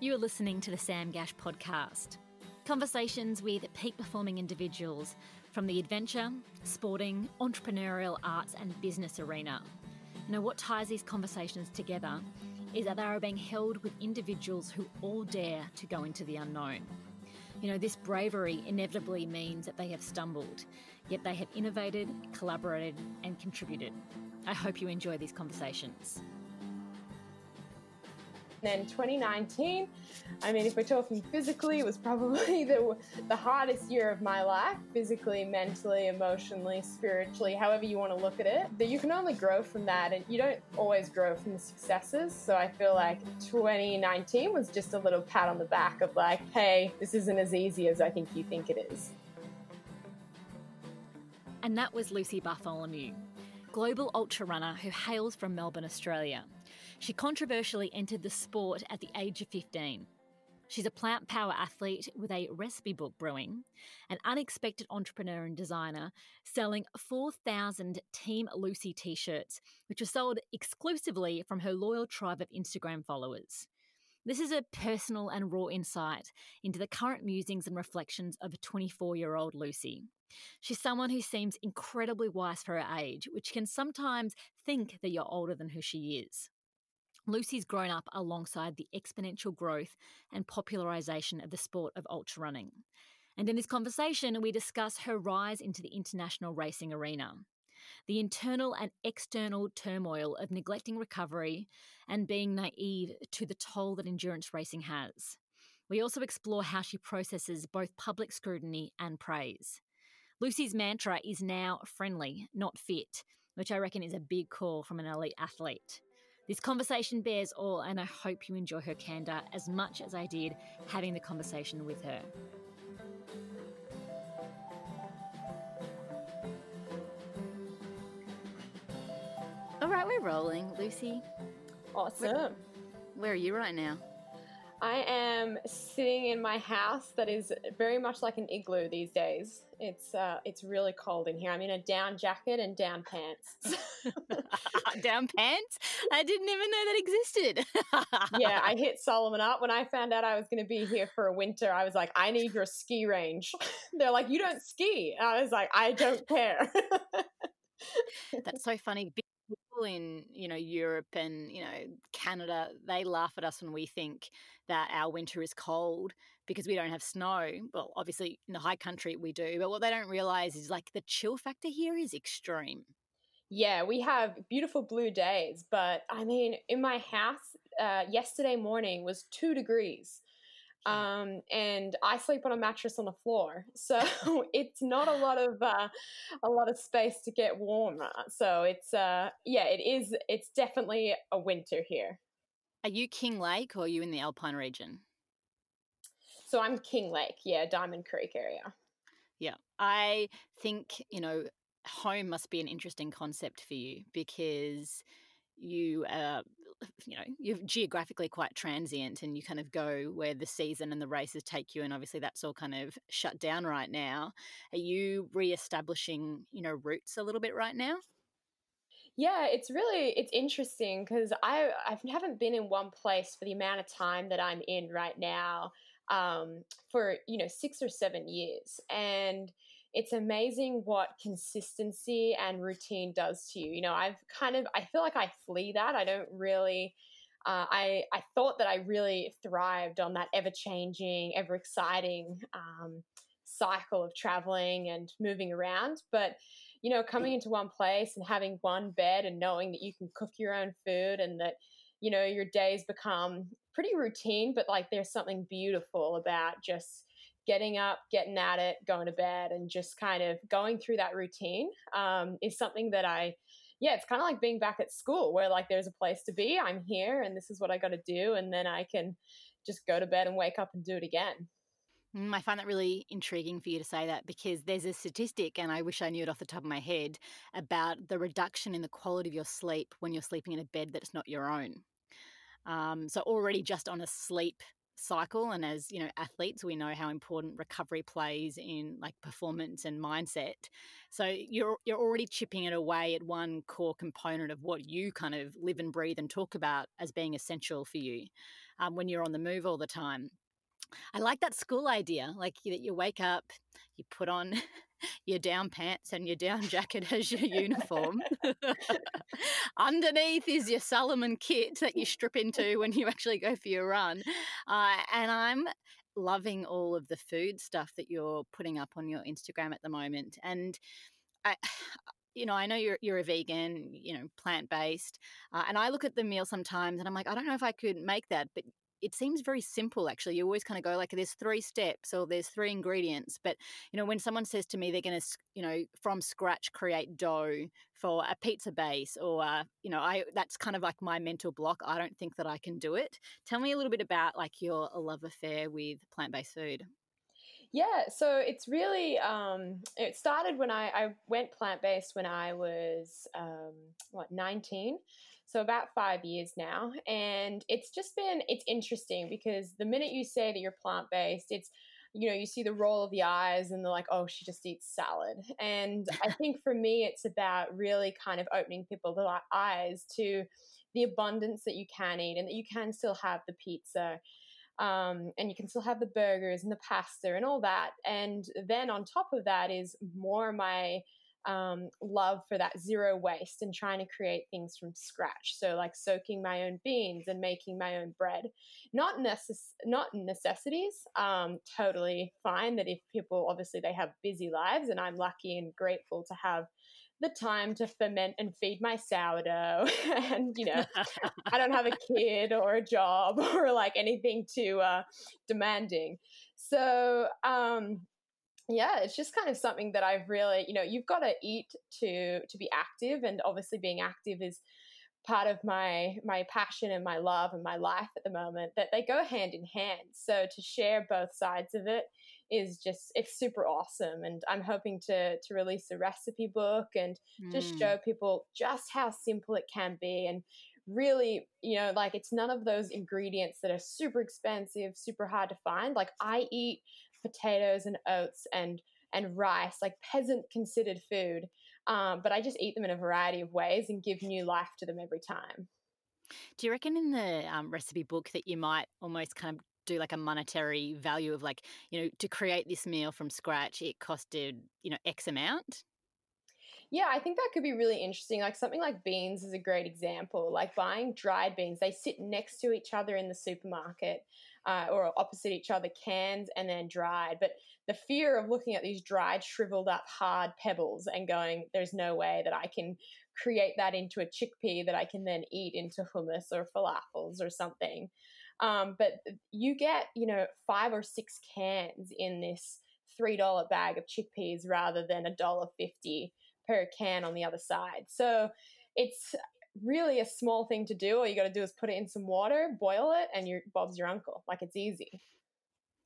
You are listening to the Sam Gash podcast. Conversations with peak-performing individuals from the adventure, sporting, entrepreneurial, arts and business arena. Now, what ties these conversations together is that they are being held with individuals who all dare to go into the unknown. You know, this bravery inevitably means that they have stumbled, yet they have innovated, collaborated and contributed. I hope you enjoy these conversations. Then 2019, I mean, if we're talking physically, it was probably the hardest year of my life, physically, mentally, emotionally, spiritually, however you want to look at it. But you can only grow from that, and you don't always grow from the successes. So I feel like 2019 was just a little pat on the back of like, hey, this isn't as easy as I think you think it is. And that was Lucy Bartholomew, global ultra runner who hails from Melbourne, Australia. She controversially entered the sport at the age of 15. She's a plant power athlete with a recipe book brewing, an unexpected entrepreneur and designer selling 4,000 Team Lucy t-shirts, which were sold exclusively from her loyal tribe of Instagram followers. This is a personal and raw insight into the current musings and reflections of 24-year-old Lucy. She's someone who seems incredibly wise for her age, which can sometimes think that you're older than who she is. Lucy's grown up alongside the exponential growth and popularisation of the sport of ultra running. And in this conversation, we discuss her rise into the international racing arena, the internal and external turmoil of neglecting recovery and being naive to the toll that endurance racing has. We also explore how she processes both public scrutiny and praise. Lucy's mantra is now friendly, not fit, which I reckon is a big call from an elite athlete. This conversation bears all, and I hope you enjoy her candor as much as I did having the conversation with her. All right, we're rolling, Lucy. Awesome. Where are you right now? I am sitting in my house that is very much like an igloo these days. It's really cold in here. I'm in a down jacket and down pants. Down pants? I didn't even know that existed. Yeah, I hit Solomon up. When I found out I was going to be here for a winter, I was like, I need your ski range. They're like, you don't ski. And I was like, I don't care. That's so funny. People in, you know, Europe and, you know, Canada, they laugh at us when we think that our winter is cold because we don't have snow. Well, obviously in the high country we do, but what they don't realise is like the chill factor here is extreme. Yeah, we have beautiful blue days, but I mean, in my house yesterday morning was 2 degrees. And I sleep on a mattress on the floor, so it's not a lot of space to get warmer. So it's it's definitely a winter here. Are you King Lake or are you in the Alpine region? So I'm King Lake, yeah, Diamond Creek area. Yeah, I think, you know, home must be an interesting concept for you because you are you're geographically quite transient and you kind of go where the season and the races take you, and obviously that's all kind of shut down right now. Are you re-establishing, you know, roots a little bit right now? Yeah, it's interesting because I haven't been in one place for the amount of time that I'm in right now for, you know, 6 or 7 years, and it's amazing what consistency and routine does to you. You know, I feel like I flee that. I don't really, I thought that I really thrived on that ever-changing, ever-exciting cycle of traveling and moving around. But, you know, coming into one place and having one bed and knowing that you can cook your own food and that, you know, your days become pretty routine, but like there's something beautiful about just getting up, getting at it, going to bed, and just kind of going through that routine is something that it's kind of like being back at school where like there's a place to be, I'm here and this is what I got to do, and then I can just go to bed and wake up and do it again. I find that really intriguing for you to say that because there's a statistic, and I wish I knew it off the top of my head, about the reduction in the quality of your sleep when you're sleeping in a bed that's not your own. So already just on a sleep cycle, and as you know, athletes, we know how important recovery plays in like performance and mindset. So you're already chipping it away at one core component of what you kind of live and breathe and talk about as being essential for you. when you're on the move all the time. I like that school idea, like that you wake up, you put on your down pants and your down jacket as your uniform. Underneath is your Salomon kit that you strip into when you actually go for your run. And I'm loving all of the food stuff that you're putting up on your Instagram at the moment. And I know you're a vegan, plant-based, and I look at the meal sometimes and I'm like, I don't know if I could make that, but it seems very simple, actually. You always kind of go like, there's 3 steps or there's 3 ingredients. But, when someone says to me they're going to, from scratch create dough for a pizza base or, that's kind of like my mental block. I don't think that I can do it. Tell me a little bit about like your love affair with plant-based food. Yeah, so it's really, it started when I went plant-based when I was, 19, so about 5 years now. And it's just been, it's interesting because the minute you say that you're plant-based, it's, you see the roll of the eyes and they're like, oh, she just eats salad. And I think for me, it's about really kind of opening people's eyes to the abundance that you can eat and that you can still have the pizza. And you can still have the burgers and the pasta and all that. And then on top of that is more my love for that zero waste and trying to create things from scratch. So like soaking my own beans and making my own bread, not necessities, totally fine that if people, obviously they have busy lives, and I'm lucky and grateful to have the time to ferment and feed my sourdough and, I don't have a kid or a job or like anything too demanding. So, it's just kind of something that I've really, you've got to eat to be active, and obviously being active is part of my passion and my love and my life at the moment, that they go hand in hand. So to share both sides of it is just, it's super awesome. And I'm hoping to release a recipe book and just show people just how simple it can be. And really, like it's none of those ingredients that are super expensive, super hard to find. Like I eat potatoes and oats and rice, like peasant considered food. But I just eat them in a variety of ways and give new life to them every time. Do you reckon in the recipe book that you might almost kind of do like a monetary value of like, to create this meal from scratch, it costed, X amount? Yeah, I think that could be really interesting. Like something like beans is a great example, like buying dried beans. They sit next to each other in the supermarket or opposite each other, canned and then dried. But the fear of looking at these dried, shriveled up, hard pebbles and going, there's no way that I can create that into a chickpea that I can then eat into hummus or falafels or something. But you get, 5 or 6 cans in this $3 bag of chickpeas rather than $1.50 per can on the other side. So it's really a small thing to do. All you got to do is put it in some water, boil it, and Bob's your uncle. Like it's easy.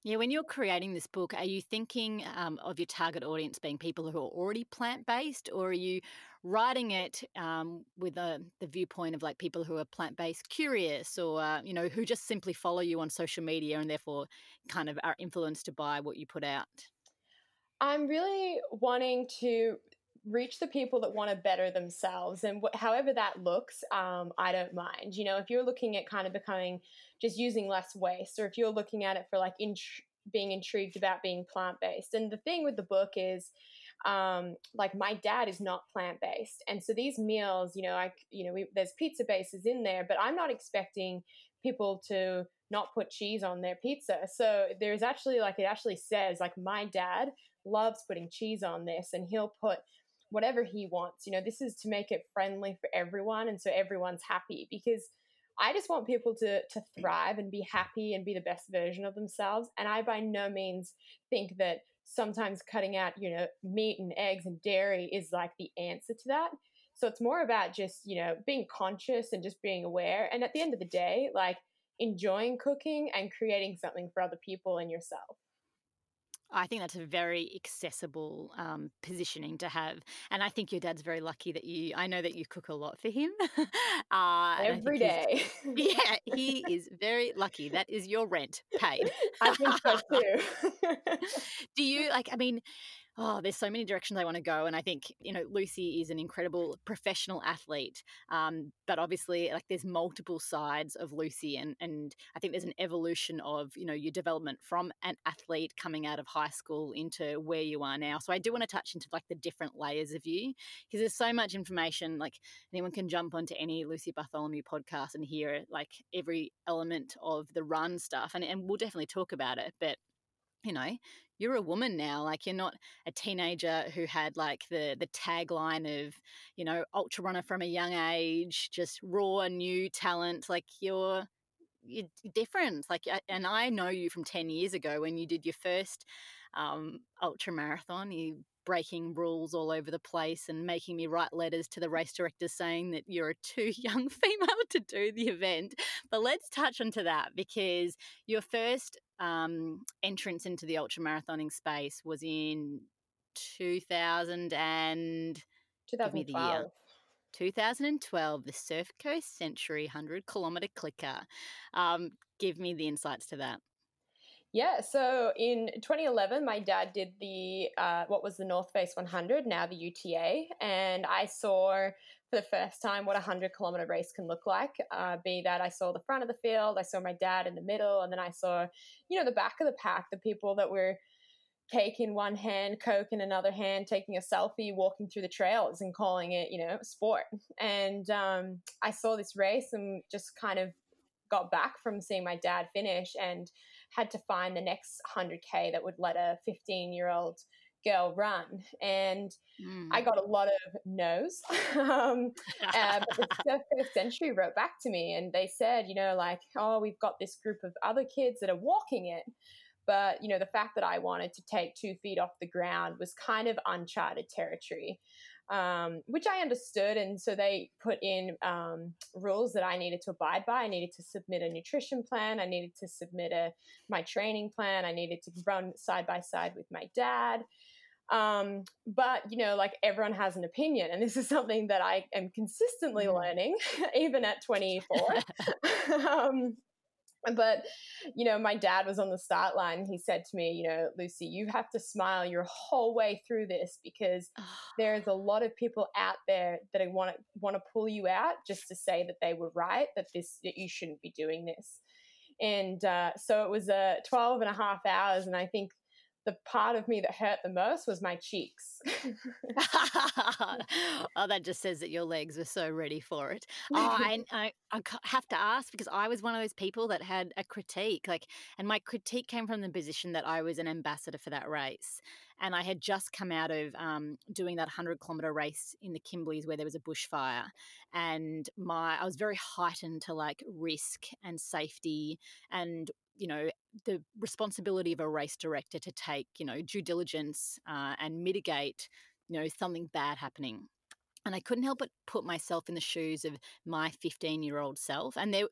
Yeah, when you're creating this book, are you thinking of your target audience being people who are already plant-based, or are you writing it with the viewpoint of like people who are plant-based curious or, who just simply follow you on social media and therefore kind of are influenced by what you put out? I'm really wanting to reach the people that want to better themselves, and however that looks, I don't mind. If you're looking at kind of becoming, just using less waste, or if you're looking at it for like being intrigued about being plant-based. And the thing with the book is, like my dad is not plant-based. And so these meals, there's pizza bases in there, but I'm not expecting people to not put cheese on their pizza. So there's actually like, it actually says like my dad loves putting cheese on this and he'll put whatever he wants. This is to make it friendly for everyone, and so everyone's happy, because I just want people to thrive and be happy and be the best version of themselves. And I by no means think that sometimes cutting out meat and eggs and dairy is like the answer to that. So it's more about just being conscious and just being aware, and at the end of the day, like enjoying cooking and creating something for other people and yourself. I think that's a very accessible positioning to have. And I think your dad's very lucky that I know that you cook a lot for him. Every day. Yeah, he is very lucky. That is your rent paid. I think so too. Do you there's so many directions I want to go. And I think, you know, Lucy is an incredible professional athlete, but obviously like there's multiple sides of Lucy, and I think there's an evolution of, you know, your development from an athlete coming out of high school into where you are now. So I do want to touch into like the different layers of you, because there's so much information, like anyone can jump onto any Lucy Bartholomew podcast and hear like every element of the run stuff, and we'll definitely talk about it. But you know, you're a woman now, like you're not a teenager who had like the tagline of, you know, ultra runner from a young age, just raw new talent. Like you're different. Like, and I know you from 10 years ago when you did your first ultra marathon, you breaking rules all over the place and making me write letters to the race director saying that you're a too young female to do the event. But let's touch onto that, because your first entrance into the ultramarathoning space was in 2012, the Surf Coast Century 100km clicker. Give me the insights to that. Yeah, so in 2011, my dad did the what was the North Face 100, now the UTA, and I saw for the first time what a 100-kilometer race can look like. Be that I saw the front of the field, I saw my dad in the middle, and then I saw, you know, the back of the pack, the people that were cake in one hand, Coke in another hand, taking a selfie, walking through the trails and calling it, you know, sport. And I saw this race and just kind of got back from seeing my dad finish and had to find the next 100K that would let a 15-year-old girl run, and I got a lot of no's. But the Surf Coast Century wrote back to me and they said, you know, like, oh, we've got this group of other kids that are walking it, but you know, the fact that I wanted to take 2 feet off the ground was kind of uncharted territory, which I understood. And so they put in rules that I needed to abide by. I needed to submit a nutrition plan. I needed to submit my training plan. I needed to run side by side with my dad. But, you know, like everyone has an opinion, and this is something that I am consistently learning, even at 24. But, you know, my dad was on the start line and he said to me, you know, Lucy, you have to smile your whole way through this, because there's a lot of people out there that want to pull you out just to say that they were right, that you shouldn't be doing this. And so it was 12 and a half hours. And I think the part of me that hurt the most was my cheeks. Oh, that just says that your legs were so ready for it. Oh, I have to ask, because I was one of those people that had a critique, like, and my critique came from the position that I was an ambassador for that race. And I had just come out of doing that 100-kilometer race in the Kimberleys where there was a bushfire, and I was very heightened to like risk and safety, and you know, the responsibility of a race director to take, you know, due diligence and mitigate, you know, something bad happening. And I couldn't help but put myself in the shoes of my 15-year-old self. And the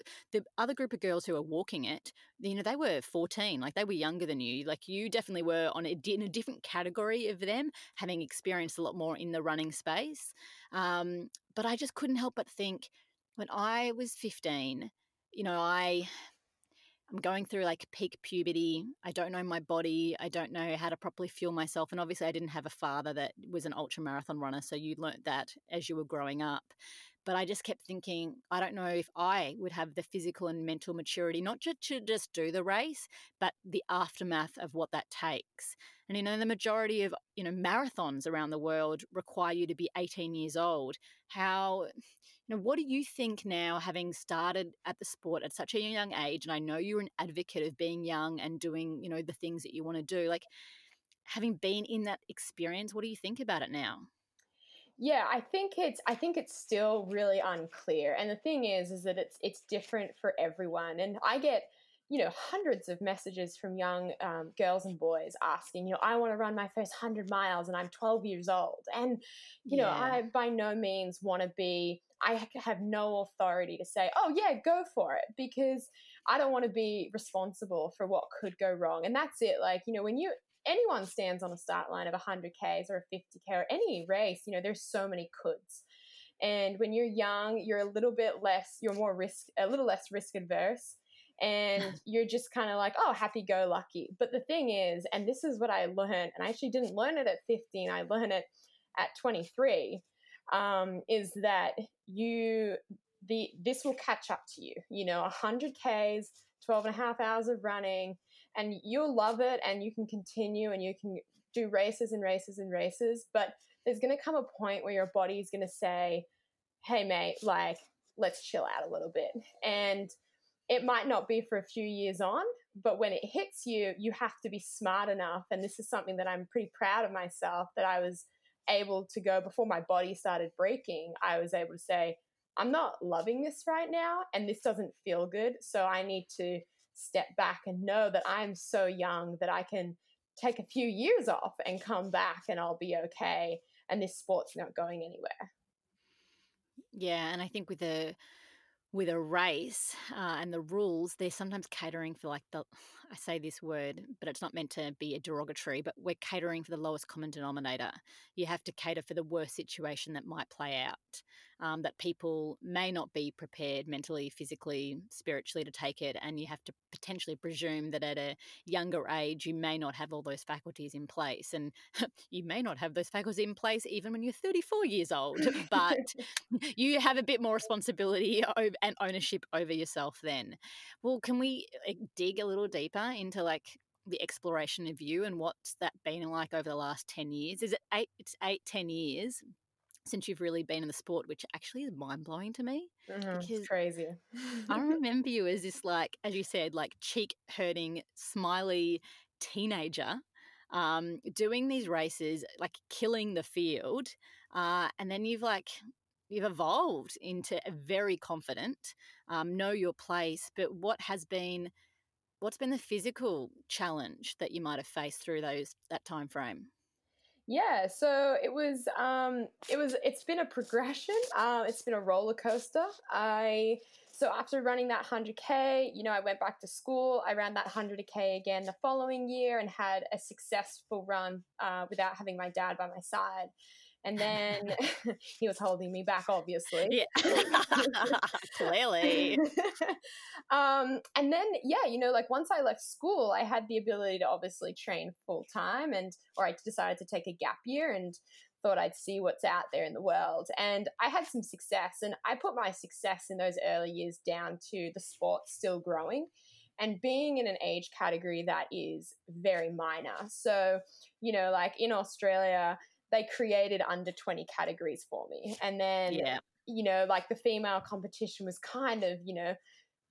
other group of girls who were walking it, you know, they were 14, like they were younger than you. Like you definitely were in a different category of them, having experienced a lot more in the running space. But I just couldn't help but think, when I was 15, you know, I'm going through like peak puberty. I don't know my body. I don't know how to properly fuel myself. And obviously I didn't have a father that was an ultra marathon runner, so you learnt that as you were growing up. But I just kept thinking, I don't know if I would have the physical and mental maturity, not just to just do the race, but the aftermath of what that takes. And, you know, the majority of, you know, marathons around the world require you to be 18 years old. How, you know, what do you think now, having started at the sport at such a young age, and I know you're an advocate of being young and doing, you know, the things that you want to do, like having been in that experience, what do you think about it now? Yeah, I think it's still really unclear. And the thing is that it's different for everyone. And I get, you know, hundreds of messages from young girls and boys asking, you know, I want to run my first 100 miles and I'm 12 years old. And, you know, I by no means want to be, I have no authority to say, oh yeah, go for it, because I don't want to be responsible for what could go wrong. And that's it. Like, you know, when anyone stands on a start line of 100Ks or a 50K or any race, you know, there's so many coulds. And when you're young, you're a little less risk adverse. and you're just kind of like, oh, happy-go-lucky. But the thing is, and this is what I learned, and I actually didn't learn it at 15, I learned it at 23, is that this will catch up to you. You know, 100 Ks, 12 and a half hours of running, and you'll love it and you can continue and you can do races and races and races. But there's going to come a point where your body is going to say, hey, mate, like, let's chill out a little bit. And it might not be for a few years on, but when it hits you, you have to be smart enough. And this is something that I'm pretty proud of myself, that I was able to go before my body started breaking. I was able to say, I'm not loving this right now, and this doesn't feel good. So I need to step back and know that I'm so young that I can take a few years off and come back and I'll be okay. And this sport's not going anywhere. Yeah. And I think with a race and the rules, they're sometimes catering for like the, I say this word, but it's not meant to be a derogatory, but we're catering for the lowest common denominator. You have to cater for the worst situation that might play out, that people may not be prepared mentally, physically, spiritually to take it. And you have to potentially presume that at a younger age, you may not have all those faculties in place. And you may not have those faculties in place even when you're 34 years old, but you have a bit more responsibility over and ownership over yourself then. Well, can we dig a little deeper into like the exploration of you and what's that been like over the last 10 years? Is it 10 years since you've really been in the sport, which actually is mind-blowing to me. It's crazy. I remember you as this, like, as you said, like cheek-hurting, smiley teenager doing these races, like killing the field. And then you've evolved into a very confident, know your place. But what's been the physical challenge that you might have faced through that time frame? Yeah, so it's been a progression. It's been a roller coaster. So after running that 100K, you know, I went back to school. I ran that 100K again the following year and had a successful run without having my dad by my side. And then he was holding me back, obviously. Yeah. Clearly. And then, yeah, you know, like once I left school, I had the ability to obviously train full time or I decided to take a gap year and thought I'd see what's out there in the world. And I had some success, and I put my success in those early years down to the sport still growing and being in an age category that is very minor. So, you know, like in Australia, they created under 20 categories for me. And then, you know, like the female competition was kind of, you know,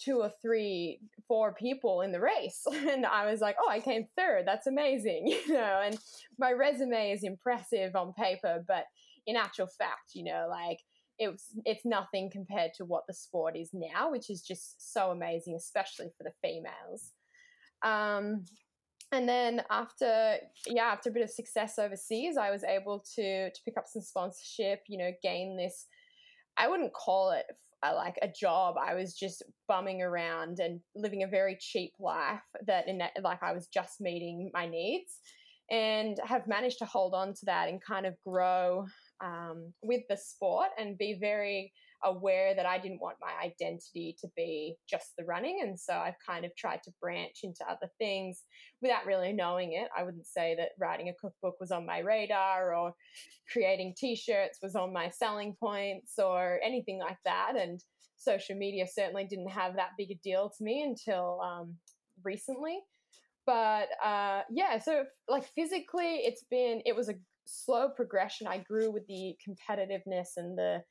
2 or 3, 4 people in the race. And I was like, oh, I came third. That's amazing. You know, and my resume is impressive on paper, but in actual fact, you know, like it's nothing compared to what the sport is now, which is just so amazing, especially for the females. And then after a bit of success overseas, I was able to pick up some sponsorship, you know, gain this, I wouldn't call it like a job. I was just bumming around and living a very cheap life like I was just meeting my needs, and have managed to hold on to that and kind of grow with the sport and be very aware that I didn't want my identity to be just the running. And so I've kind of tried to branch into other things without really knowing it. I wouldn't say that writing a cookbook was on my radar, or creating t-shirts was on my selling points, or anything like that. And social media certainly didn't have that big a deal to me until recently. But so like physically it was a slow progression. I grew with the competitiveness and the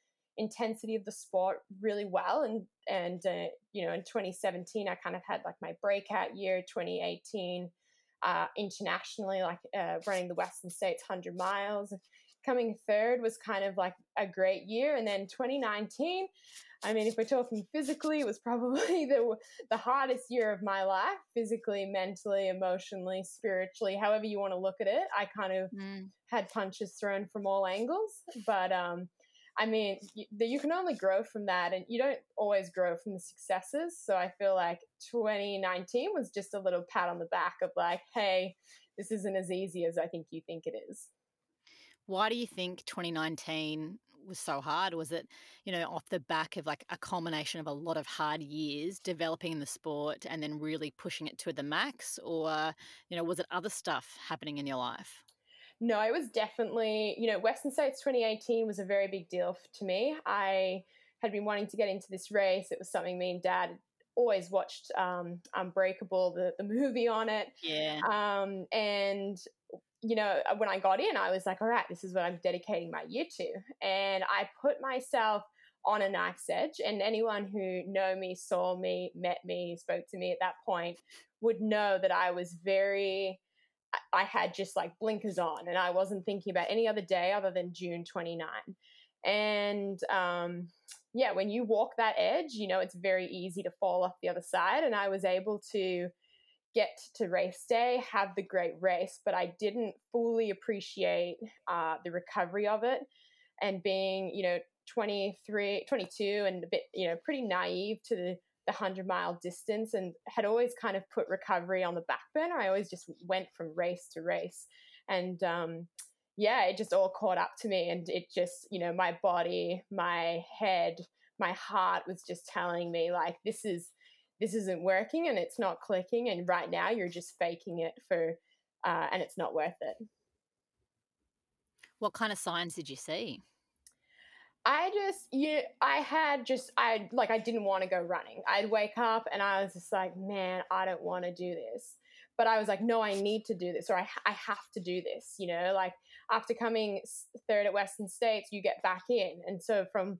intensity of the sport really well, and you know, in 2017 I kind of had like my breakout year. 2018 internationally, like running the Western States 100 miles, coming third was kind of like a great year. And then 2019, I mean, if we're talking physically, it was probably the hardest year of my life, physically, mentally, emotionally, spiritually, however you want to look at it. I kind of had punches thrown from all angles, but I mean, you can only grow from that, and you don't always grow from the successes. So I feel like 2019 was just a little pat on the back of like, hey, this isn't as easy as I think you think it is. Why do you think 2019 was so hard was that, you know, off the back of like a culmination of a lot of hard years developing the sport and then really pushing it to the max, or, you know, was it other stuff happening in your life? No, it was definitely, you know, Western States 2018 was a very big deal to me. I had been wanting to get into this race. It was something me and Dad always watched, Unbreakable, the movie on it. Yeah. And, you know, when I got in, I was like, all right, this is what I'm dedicating my year to. And I put myself on a knife's edge, and anyone who know me, saw me, met me, spoke to me at that point would know that I was very... I had just like blinkers on, and I wasn't thinking about any other day other than June 29. And yeah, when you walk that edge, you know, it's very easy to fall off the other side. And I was able to get to race day, have the great race, but I didn't fully appreciate the recovery of it, and being, you know, 23, 22 and a bit, you know, pretty naive to the 100-mile distance, and had always kind of put recovery on the back burner. I always just went from race to race, and yeah, it just all caught up to me, and it just, you know, my body, my head, my heart was just telling me like, this isn't working, and it's not clicking, and right now you're just faking it for and it's not worth it. What kind of signs did you see? I didn't want to go running. I'd wake up and I was just like, man, I don't want to do this. But I was like, no, I need to do this, or I have to do this, you know, like after coming third at Western States, you get back in. And so from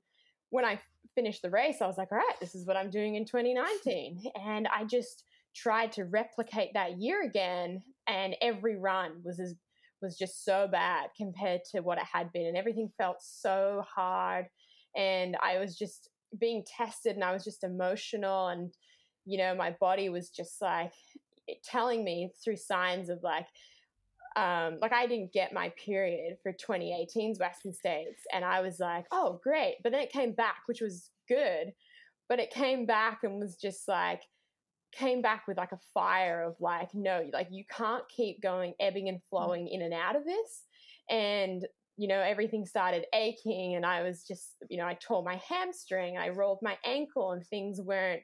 when I finished the race, I was like, all right, this is what I'm doing in 2019. And I just tried to replicate that year again. And every run was just so bad compared to what it had been, and everything felt so hard, and I was just being tested, and I was just emotional, and, you know, my body was just like telling me through signs of like I didn't get my period for 2018's Western States, and I was like, oh great, but then it came back, which was good, but it came back and was just like, came back with like a fire of like, no, like you can't keep going ebbing and flowing in and out of this. And, you know, everything started aching, and I was just, you know, I tore my hamstring, and I rolled my ankle, and things weren't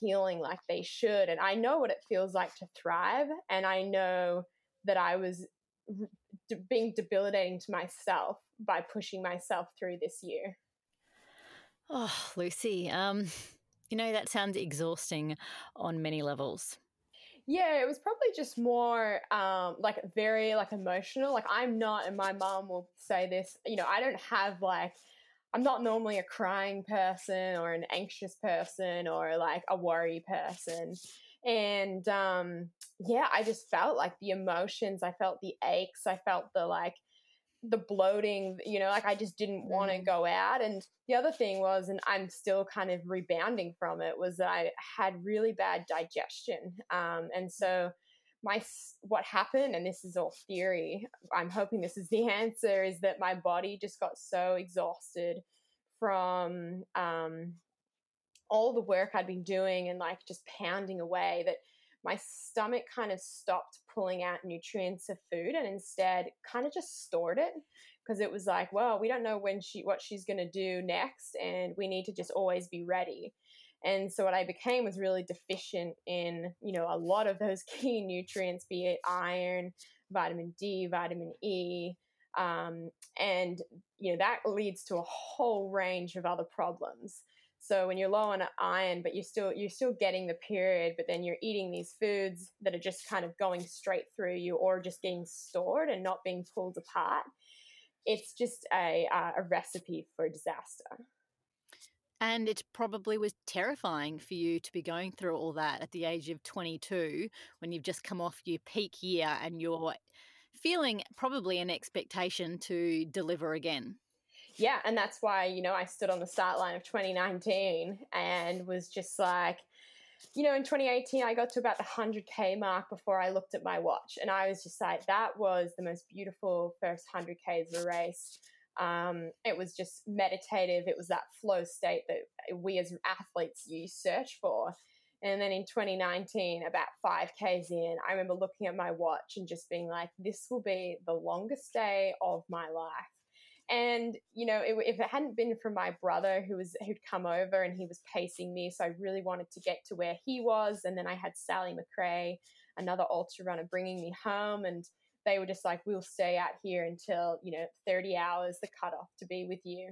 healing like they should. And I know what it feels like to thrive. And I know that I was being debilitating to myself by pushing myself through this year. Oh, Lucy, you know, that sounds exhausting on many levels. Yeah, it was probably just more like very like emotional. Like I'm not, and my mom will say this, you know, I don't have like, I'm not normally a crying person or an anxious person or like a worry person. And yeah, I just felt like the emotions, I felt the aches, I felt the like, the bloating, you know, like I just didn't want to go out. And the other thing was, and I'm still kind of rebounding from it, was that I had really bad digestion. And so what happened, and this is all theory, I'm hoping this is the answer, is that my body just got so exhausted from all the work I'd been doing and like just pounding away, that my stomach kind of stopped pulling out nutrients of food, and instead kind of just stored it, because it was like, well, we don't know what she's going to do next, and we need to just always be ready. And so what I became was really deficient in, you know, a lot of those key nutrients, be it iron, vitamin D, vitamin E, and, you know, that leads to a whole range of other problems. So when you're low on iron, but you're still getting the period, but then you're eating these foods that are just kind of going straight through you, or just getting stored and not being pulled apart, it's just a recipe for disaster. And it probably was terrifying for you to be going through all that at the age of 22, when you've just come off your peak year and you're feeling probably an expectation to deliver again. Yeah, and that's why, you know, I stood on the start line of 2019 and was just like, you know, in 2018, I got to about the 100K mark before I looked at my watch. And I was just like, that was the most beautiful first 100Ks of a race. It was just meditative. It was that flow state that we as athletes, you search for. And then in 2019, about 5Ks in, I remember looking at my watch and just being like, this will be the longest day of my life. And, you know, if it hadn't been for my brother who'd come over and he was pacing me, so I really wanted to get to where he was. And then I had Sally McRae, another ultra runner, bringing me home, and they were just like, we'll stay out here until, you know, 30 hours, the cutoff to be with you.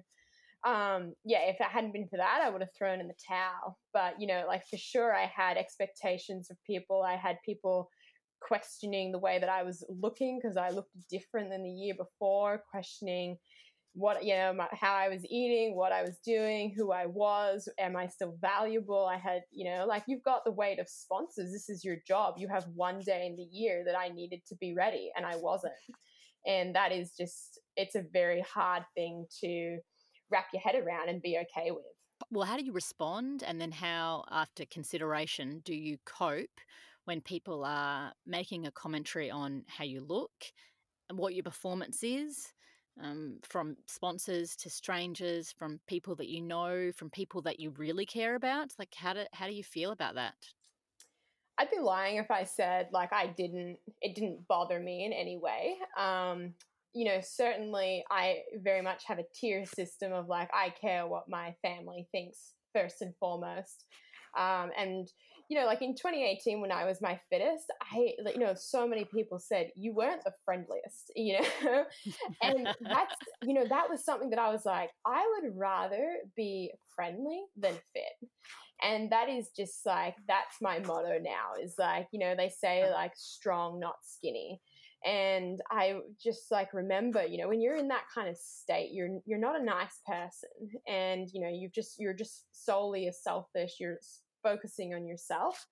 If it hadn't been for that, I would have thrown in the towel. But, you know, like for sure I had expectations of people. I had people questioning the way that I was looking because I looked different than the year before, questioning what, you know, how I was eating, what I was doing, who I was, am I still valuable? I had, you know, like, you've got the weight of sponsors. This is your job. You have one day in the year that I needed to be ready, and I wasn't. And that is just, it's a very hard thing to wrap your head around and be okay with. Well, how do you respond? And then how, after consideration, do you cope when people are making a commentary on how you look and what your performance is, from sponsors to strangers, from people that you know, from people that you really care about? Like, how do you feel about that? I'd be lying if I said, like, it didn't bother me in any way. You know, certainly I very much have a tier system of, like, I care what my family thinks first and foremost. And, you know, like in 2018 when I was my fittest, you know, so many people said, you weren't the friendliest, you know, and that's, you know, that was something that I was like, I would rather be friendly than fit. And that is just like, that's my motto now, is like, you know, they say like strong, not skinny. And I just like, remember, you know, when you're in that kind of state, you're not a nice person, and, you know, you're just solely a selfish, you're focusing on yourself.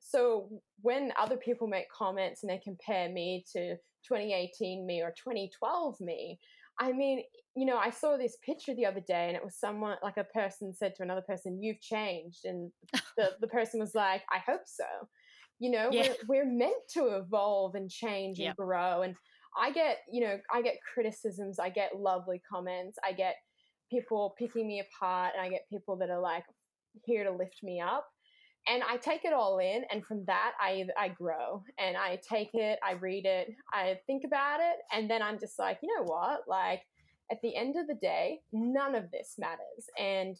So when other people make comments and they compare me to 2018 me or 2012 me, I mean, you know, I saw this picture the other day, and it was someone, like a person said to another person, you've changed. And the person was like, I hope so. You know, we're meant to evolve and change and grow. And I get criticisms. I get lovely comments. I get people picking me apart, and I get people that are like, here to lift me up, and I take it all in, and from that I grow, and I take it, I read it, I think about it, and then I'm just like, you know what, like, at the end of the day, none of this matters. And,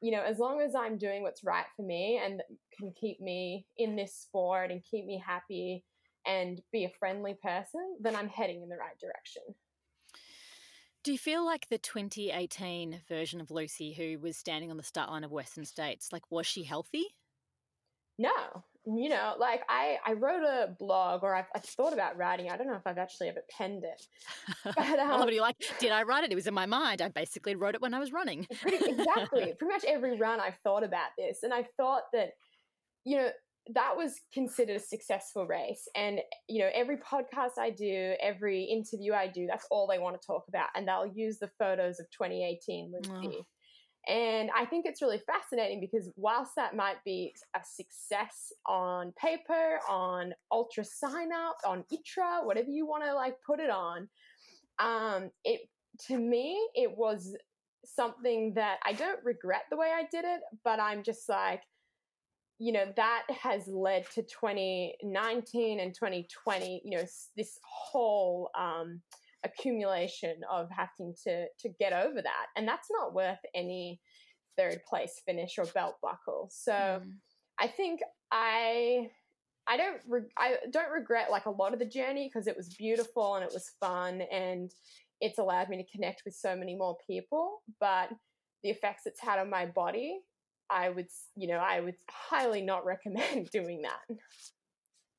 you know, as long as I'm doing what's right for me and can keep me in this sport and keep me happy and be a friendly person, then I'm heading in the right direction. Do you feel like the 2018 version of Lucy who was standing on the start line of Western States, like, was she healthy? No. You know, like, I wrote a blog, or I've thought about writing. I don't know if I've actually ever penned it. But, I love it. You're like, did I write it? It was in my mind. I basically wrote it when I was running. Pretty much every run I've thought about this. And I thought that, you know, that was considered a successful race. And, you know, every podcast I do, every interview I do, that's all they want to talk about. And they'll use the photos of 2018 Lucy. Oh. And I think it's really fascinating because whilst that might be a success on paper, on ultra sign up, on ITRA, whatever you want to like put it on, it was something that I don't regret the way I did it, but I'm just like, you know, that has led to 2019 and 2020, you know, this whole accumulation of having to get over that. And that's not worth any third place finish or belt buckle. So I think I don't regret like a lot of the journey because it was beautiful and it was fun and it's allowed me to connect with so many more people. But the effects it's had on my body, I would highly not recommend doing that.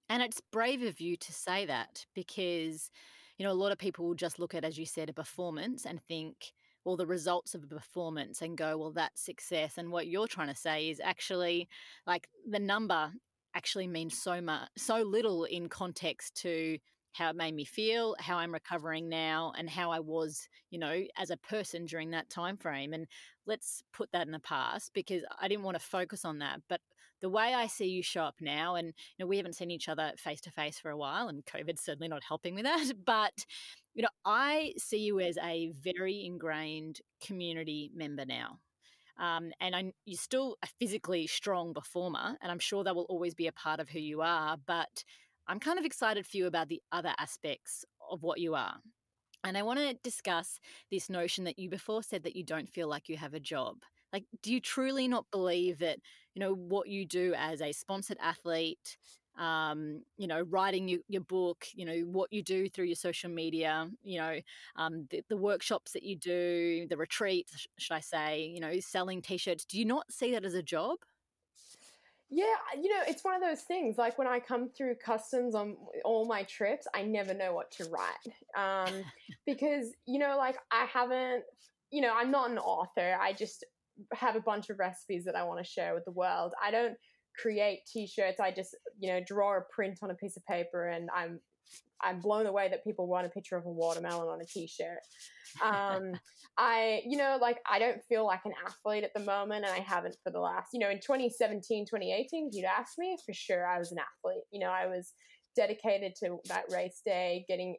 And it's brave of you to say that because, you know, a lot of people will just look at, as you said, a performance and think, well, the results of a performance and go, well, that's success. And what you're trying to say is actually like the number actually means so much, so little in context to how it made me feel, how I'm recovering now, and how I was, you know, as a person during that time frame. And let's put that in the past because I didn't want to focus on that. But the way I see you show up now, and, you know, we haven't seen each other face to face for a while, and COVID's certainly not helping with that. But, you know, I see you as a very ingrained community member now. And you're still a physically strong performer, and I'm sure that will always be a part of who you are. But I'm kind of excited for you about the other aspects of what you are. And I want to discuss this notion that you before said that you don't feel like you have a job. Like, do you truly not believe that, you know, what you do as a sponsored athlete, you know, writing your book, you know, what you do through your social media, you know, the workshops that you do, the retreats, should I say, you know, selling T-shirts, do you not see that as a job? Yeah, you know, it's one of those things. Like when I come through customs on all my trips, I never know what to write because, you know, like I haven't, you know, I'm not an author. I just have a bunch of recipes that I want to share with the world. I don't create T-shirts. I just, you know, draw a print on a piece of paper, and I'm blown away that people want a picture of a watermelon on a T-shirt. I, you know, like I don't feel like an athlete at the moment, and I haven't for the last, you know, in 2017, 2018, if you'd asked me, for sure I was an athlete. You know, I was dedicated to that race day, getting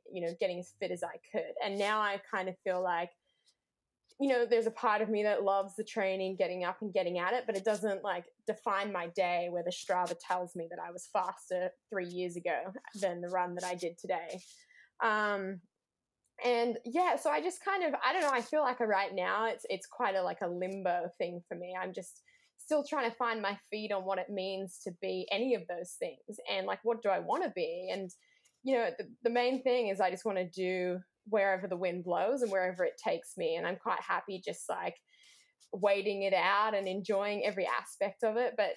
as fit as I could. And now I kind of feel like, you know, there's a part of me that loves the training, getting up and getting at it, but it doesn't like define my day where the Strava tells me that I was faster 3 years ago than the run that I did today. And yeah, so I just kind of, I don't know, I feel like right now it's quite a limbo thing for me. I'm just still trying to find my feet on what it means to be any of those things. And like, what do I want to be? And, you know, the main thing is I just want to do wherever the wind blows and wherever it takes me. And I'm quite happy just like waiting it out and enjoying every aspect of it. But,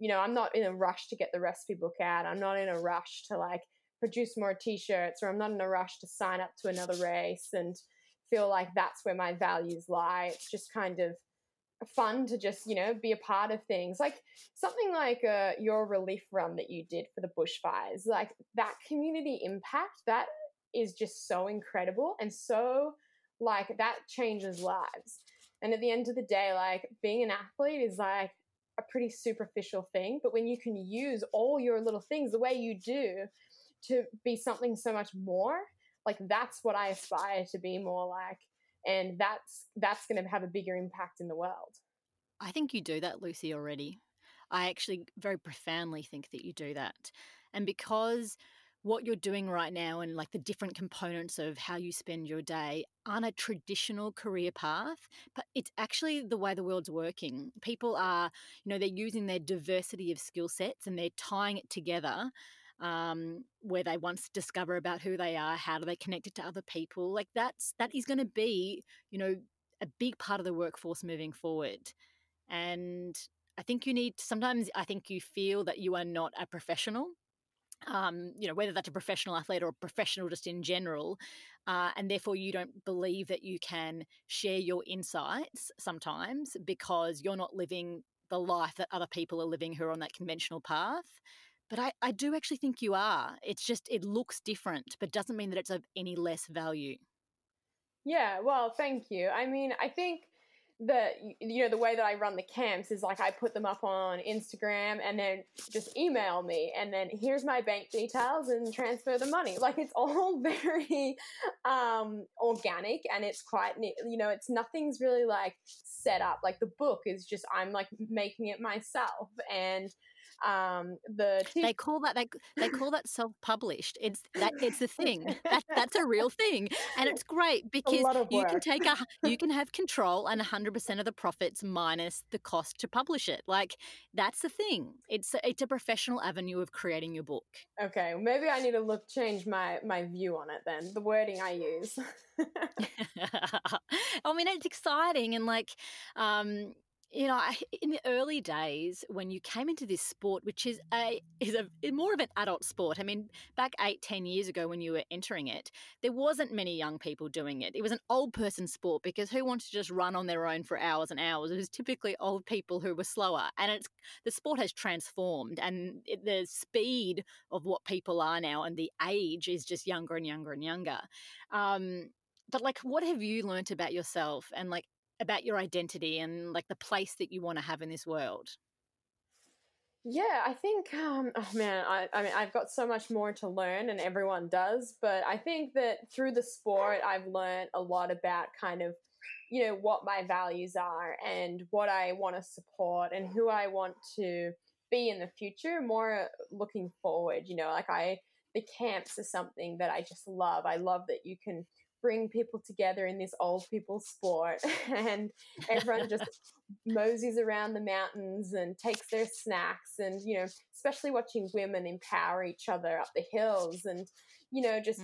you know, I'm not in a rush to get the recipe book out. I'm not in a rush to like produce more T-shirts, or I'm not in a rush to sign up to another race and feel like that's where my values lie. It's just kind of fun to just, you know, be a part of things. Like something like your relief run that you did for the bushfires, like that community impact, that is just so incredible, and so like that changes lives. And at the end of the day, like being an athlete is like a pretty superficial thing, but when you can use all your little things the way you do to be something so much more, like that's what I aspire to be more like, and that's going to have a bigger impact in the world. I think you do that, Lucy, already. I actually very profoundly think that you do that. And because what you're doing right now and like the different components of how you spend your day aren't a traditional career path, but it's actually the way the world's working. People are, you know, they're using their diversity of skill sets and they're tying it together where they once discover about who they are, how do they connect it to other people. Like that is going to be, you know, a big part of the workforce moving forward. And I think you need, sometimes I think you feel that you are not a professional, you know, whether that's a professional athlete or a professional just in general, and therefore you don't believe that you can share your insights sometimes because you're not living the life that other people are living who are on that conventional path. But I do actually think you are. It's just, it looks different, but doesn't mean that it's of any less value. Yeah, well, thank you. I mean, I think that, you know, the way that I run the camps is like I put them up on Instagram and then just email me and then here's my bank details and transfer the money. Like it's all very organic, and it's quite, you know, it's nothing's really like set up. Like the book is just, I'm like making it myself, and they call that self-published. It's the thing that's a real thing, and it's great because you can have control and 100% of the profits minus the cost to publish it. Like that's the thing. It's a professional avenue of creating your book. Okay, maybe I need to change my view on it then. The wording I use. I mean, it's exciting, and like, you know, in the early days when you came into this sport, which is more of an adult sport, I mean, back 8-10 years ago when you were entering it, there wasn't many young people doing it. It was an old person sport because who wants to just run on their own for hours and hours? It was typically old people who were slower, and the sport has transformed, and the speed of what people are now and the age is just younger and younger and younger. But like, what have you learnt about yourself and like, about your identity and like the place that you want to have in this world? Yeah, I think, I mean, I've got so much more to learn, and everyone does, but I think that through the sport, I've learned a lot about kind of, you know, what my values are and what I want to support and who I want to be in the future, more looking forward. You know, like the camps are something that I just love. I love that you can bring people together in this old people sport, and everyone just moseys around the mountains and takes their snacks, and, you know, especially watching women empower each other up the hills, and, you know, just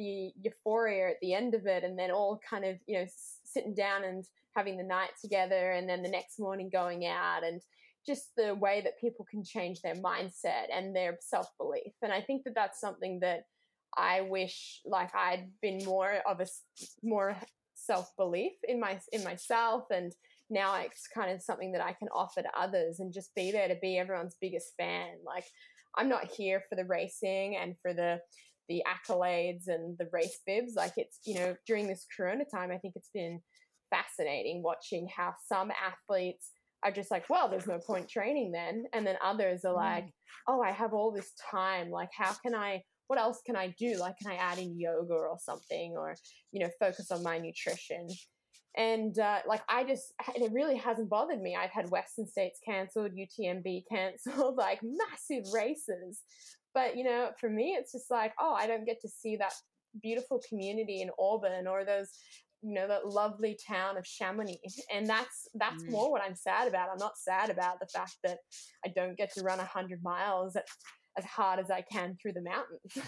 the euphoria at the end of it, and then all kind of, you know, sitting down and having the night together, and then the next morning going out, and just the way that people can change their mindset and their self-belief. And I think that that's something that I wish, like, I'd been more of a self-belief in myself, and now it's kind of something that I can offer to others, and just be there to be everyone's biggest fan. Like, I'm not here for the racing and for the accolades and the race bibs. Like, it's, you know, during this corona time, I think it's been fascinating watching how some athletes are just like, well, there's no point training then, and then others are like, oh, I have all this time, like, how can I, what else can I do? Like, can I add in yoga or something, or, you know, focus on my nutrition? And like, I just, it really hasn't bothered me. I've had Western States cancelled, UTMB cancelled, like massive races. But, you know, for me, it's just like, oh, I don't get to see that beautiful community in Auburn, or those, you know, that lovely town of Chamonix. And that's more what I'm sad about. I'm not sad about the fact that I don't get to run 100 miles as hard as I can through the mountains.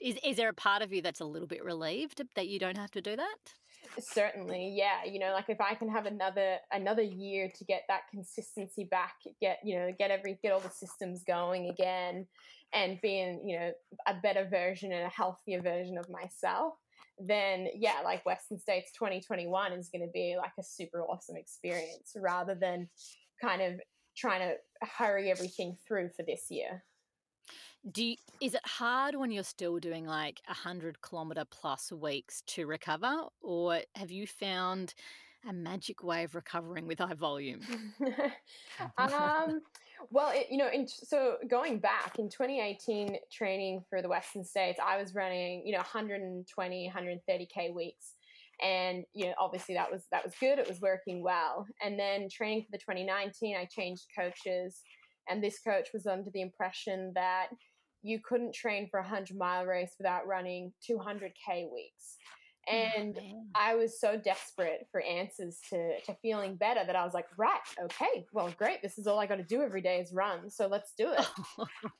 Is there a part of you that's a little bit relieved that you don't have to do that? Certainly, yeah. You know, like, if I can have another year to get that consistency back, get all the systems going again, and being, you know, a better version and a healthier version of myself, then yeah, like, Western States 2021 is going to be like a super awesome experience, rather than kind of trying to hurry everything through for this year. Is it hard when you're still doing like 100 kilometre plus weeks to recover, or have you found a magic way of recovering with high volume? So going back in 2018, training for the Western States, I was running, you know, 120, 130k weeks. And, you know, obviously that was good. It was working well. And then training for the 2019, I changed coaches, and this coach was under the impression that you couldn't train for 100-mile race without running 200K weeks. And I was so desperate for answers to feeling better that I was like, right, okay, well, great. This is all I got to do every day is run. So let's do it.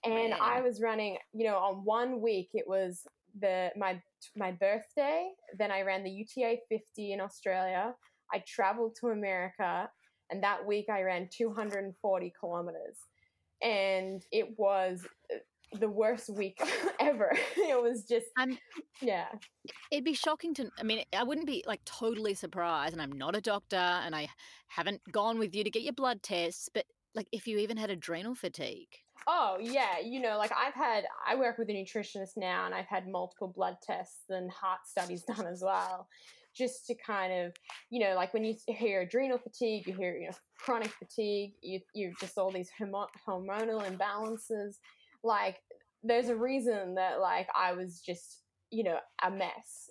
And I was running, you know, on one week it was my birthday, then I ran the UTA 50 in Australia. I traveled to America, and that week I ran 240 kilometers, and it was the worst week ever. It was just, yeah. It'd be shocking to, I mean, I wouldn't be like totally surprised, and I'm not a doctor, and I haven't gone with you to get your blood tests, but like, if you even had adrenal fatigue. Oh, yeah. You know, like, I work with a nutritionist now, and I've had multiple blood tests and heart studies done as well, just to kind of, you know, like, when you hear adrenal fatigue, you hear, you know, chronic fatigue, you just all these hormonal imbalances. Like, there's a reason that, like, I was just, you know, a mess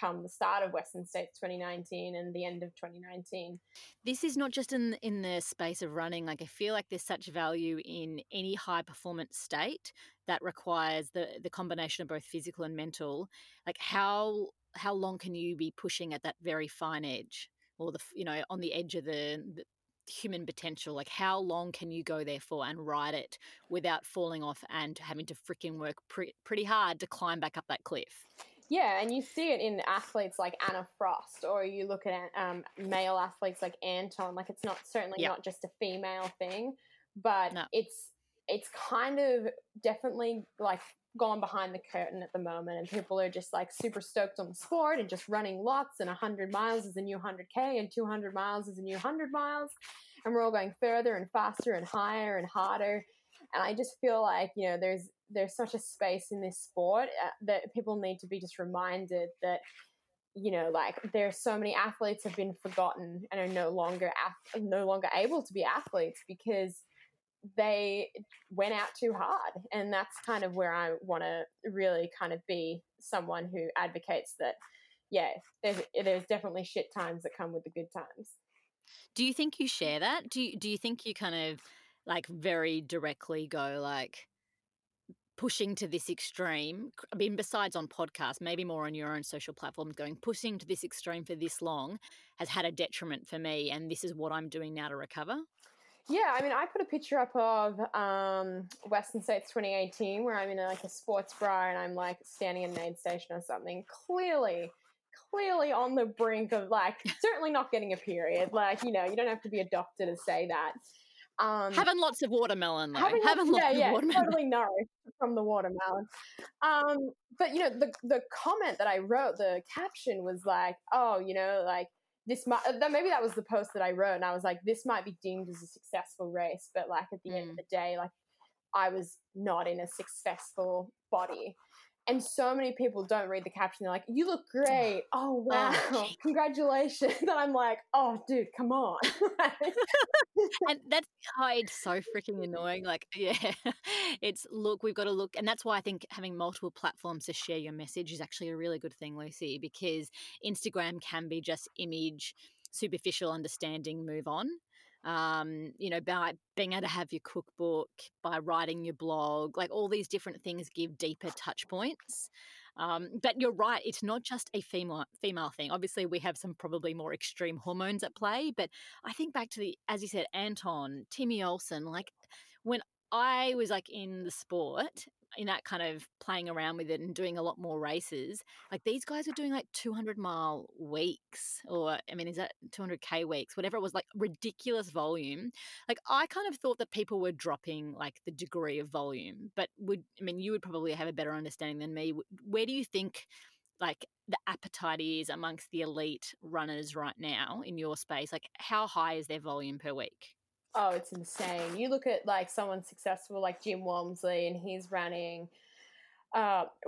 come the start of Western States 2019 and the end of 2019. This is not just in the space of running. Like, I feel like there's such value in any high performance state that requires the combination of both physical and mental. Like, how long can you be pushing at that very fine edge, or the, you know, on the edge of the human potential? Like, how long can you go there for and ride it without falling off and having to freaking work pretty hard to climb back up that cliff? Yeah, and you see it in athletes like Anna Frost, or you look at male athletes like Anton. Like, it's not certainly not just a female thing, but it's kind of definitely like gone behind the curtain at the moment, and people are just like super stoked on the sport and just running lots, and 100 miles is a new 100k and 200 miles is a new 100 miles, and we're all going further and faster and higher and harder. And I just feel like, you know, there's such a space in this sport that people need to be just reminded that, you know, like, there are so many athletes have been forgotten and are no longer able to be athletes because they went out too hard. And that's kind of where I want to really kind of be someone who advocates that, yeah, there's definitely shit times that come with the good times. Do you think you share that? Do you think you kind of like very directly go like, pushing to this extreme, I mean, besides on podcasts, maybe more on your own social platforms, going pushing to this extreme for this long has had a detriment for me, and this is what I'm doing now to recover? Yeah, I mean, I put a picture up of Western States 2018 where I'm in a sports bra and I'm standing in an aid station or something, clearly on the brink of certainly not getting a period. You don't have to be a doctor to say that. Having lots of watermelon, though. Having lots of watermelon. Totally nourished from the watermelon. But, the comment that I wrote, the caption was this might, maybe that was the post that I wrote, and I was like, this might be deemed as a successful race, but at the end of the day, I was not in a successful body. And so many people don't read the caption. They're like, you look great. Oh, wow. Oh, congratulations. And I'm like, oh, dude, come on. And it's so freaking annoying. We've got to look. And that's why I think having multiple platforms to share your message is actually a really good thing, Lucy, because Instagram can be just image, superficial understanding, move on. By being able to have your cookbook, by writing your blog, all these different things give deeper touch points. But you're right, it's not just a female thing. Obviously, we have some probably more extreme hormones at play, but I think back to as you said, Anton, Timmy Olson, when I was in the sport, in that kind of playing around with it and doing a lot more races, these guys were doing 200-mile weeks, or I mean, is that 200K weeks, whatever it was, ridiculous volume. I kind of thought that people were dropping the degree of volume, but you would probably have a better understanding than me. Where do you think the appetite is amongst the elite runners right now in your space? How high is their volume per week? Oh, it's insane. You look at someone successful like Jim Walmsley, and he's running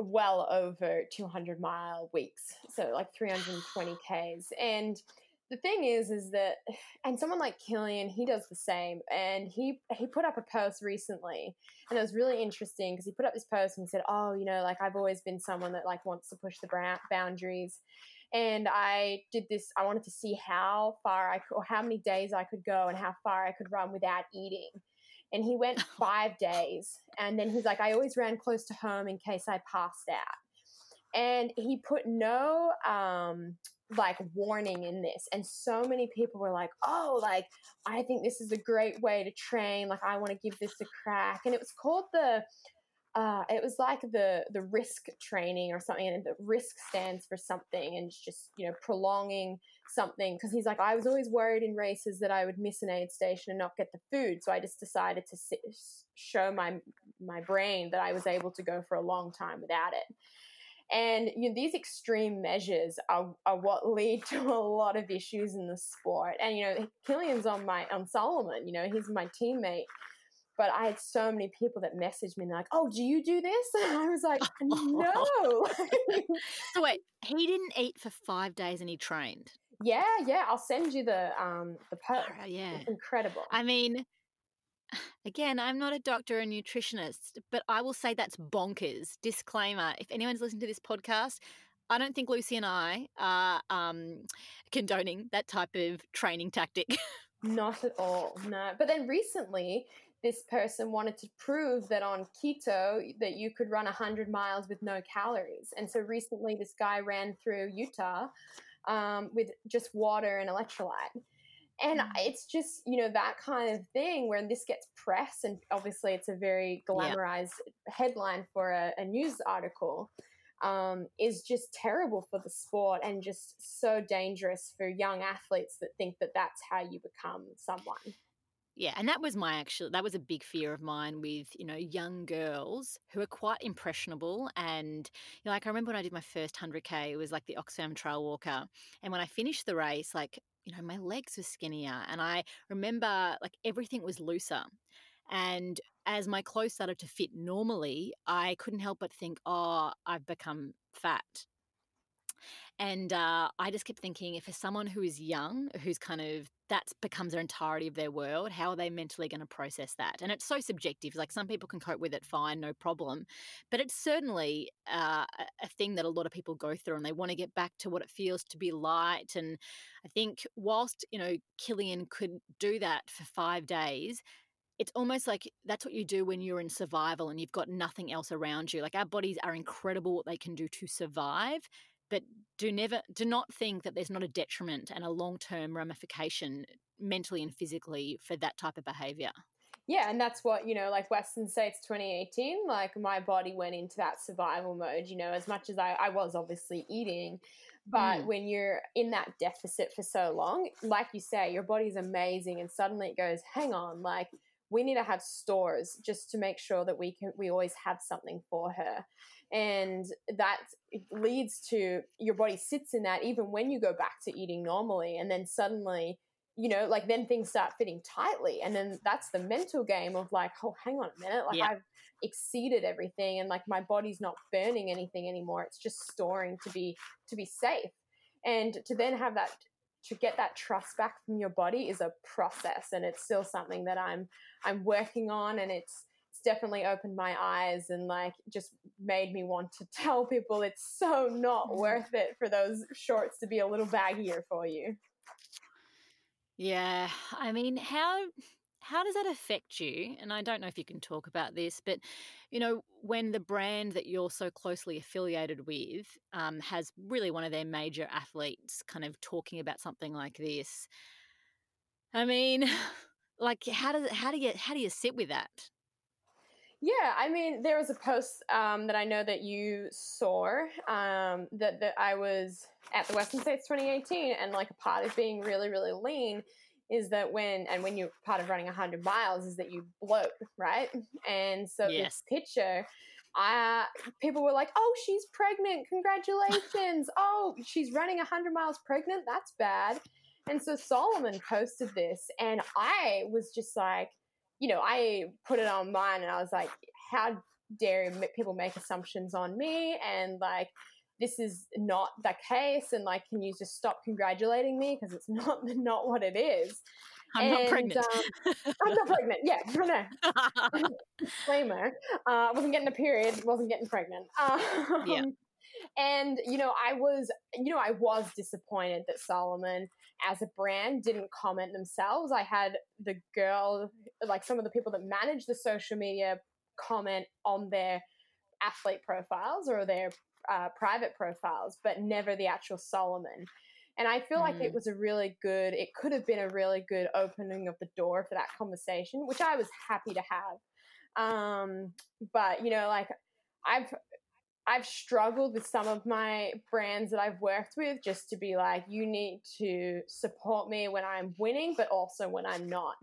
well over 200-mile weeks, so 320 Ks. And the thing is that, and someone like Killian, he does the same. And he put up a post recently, and it was really interesting because he put up this post and said, oh, I've always been someone that wants to push the boundaries. And I did this, I wanted to see how far I could, or how many days I could go and how far I could run without eating. And he went 5 days. And then he's I always ran close to home in case I passed out. And he put no, warning in this. And so many people were I think this is a great way to train. I want to give this a crack. And it was called the risk training or something, and the risk stands for something, and it's just prolonging something, because he's I was always worried in races that I would miss an aid station and not get the food, so I just decided to show my brain that I was able to go for a long time without it. And these extreme measures are what lead to a lot of issues in the sport. And Killian's on Salomon, he's my teammate. But I had so many people that messaged me and they're like, oh, do you do this? And I was like, no. So wait, he didn't eat for 5 days and he trained? Yeah, yeah. I'll send you the post. Oh, yeah. It's incredible. I mean, again, I'm not a doctor or nutritionist, but I will say that's bonkers. Disclaimer, if anyone's listening to this podcast, I don't think Lucy and I are condoning that type of training tactic. Not at all, no. But then recently, this person wanted to prove that on keto that you could run 100 miles with no calories. And so recently this guy ran through Utah with just water and electrolyte. And it's just, that kind of thing where this gets press, and obviously it's a very glamorized headline for a news article, is just terrible for the sport and just so dangerous for young athletes that think that that's how you become someone. Yeah, and that was a big fear of mine with, young girls who are quite impressionable. And, I remember when I did my first 100K, it was the Oxfam Trail Walker. And when I finished the race, my legs were skinnier. And I remember, everything was looser. And as my clothes started to fit normally, I couldn't help but think, oh, I've become fat. And I just kept thinking, for someone who is young, who's that becomes their entirety of their world, how are they mentally going to process that? And it's so subjective. Some people can cope with it fine, no problem. But it's certainly a thing that a lot of people go through, and they want to get back to what it feels to be light. And I think whilst, Killian could do that for 5 days, it's almost like that's what you do when you're in survival and you've got nothing else around you. Like, our bodies are incredible what they can do to survive, but do not think that there's not a detriment and a long-term ramification mentally and physically for that type of behavior. Yeah, and that's what, you know, like Western States 2018, like my body went into that survival mode, you know, as much as I was obviously eating. But when you're in that deficit for so long, like you say, your body's amazing and suddenly it goes, hang on, like we need to have stores just to make sure that we always have something for her. And that leads to your body sits in that even when you go back to eating normally, and then suddenly, you know, like then things start fitting tightly, and then that's the mental game of like, oh, hang on a minute, like I've exceeded everything and like my body's not burning anything anymore. It's just storing to be safe. And to then have that, to get that trust back from your body is a process, and it's still something that I'm working on, and it's definitely opened my eyes and like just made me want to tell people it's so not worth it for those shorts to be a little baggier for you. Yeah, I mean, how does that affect you? And I don't know if you can talk about this, but, you know, when the brand that you're so closely affiliated with has really one of their major athletes kind of talking about something like this, I mean, like how do you sit with that? Yeah, I mean, there was a post that I know that you saw that I was at the Western States 2018, and like a part of being really, really lean is that when you're part of running 100 miles is that you bloat, right? And so This picture, people were like, oh, she's pregnant, congratulations. Oh, she's running 100 miles pregnant, that's bad. And so Salomon posted this, and I was just like, you know, I put it on mine and I was like, how dare people make assumptions on me, and like, this is not the case, and like, can you just stop congratulating me because it's not what it is. I'm not pregnant. Yeah, no. Disclaimer. I wasn't getting a period, wasn't getting pregnant. And, you know, I was disappointed that Salomon as a brand didn't comment themselves. I had the girl, like some of the people that manage the social media, comment on their athlete profiles or their private profiles, but never the actual Salomon. And I feel like it could have been a really good opening of the door for that conversation, which I was happy to have. But, you know, like I've struggled with some of my brands that I've worked with just to be like, you need to support me when I'm winning, but also when I'm not.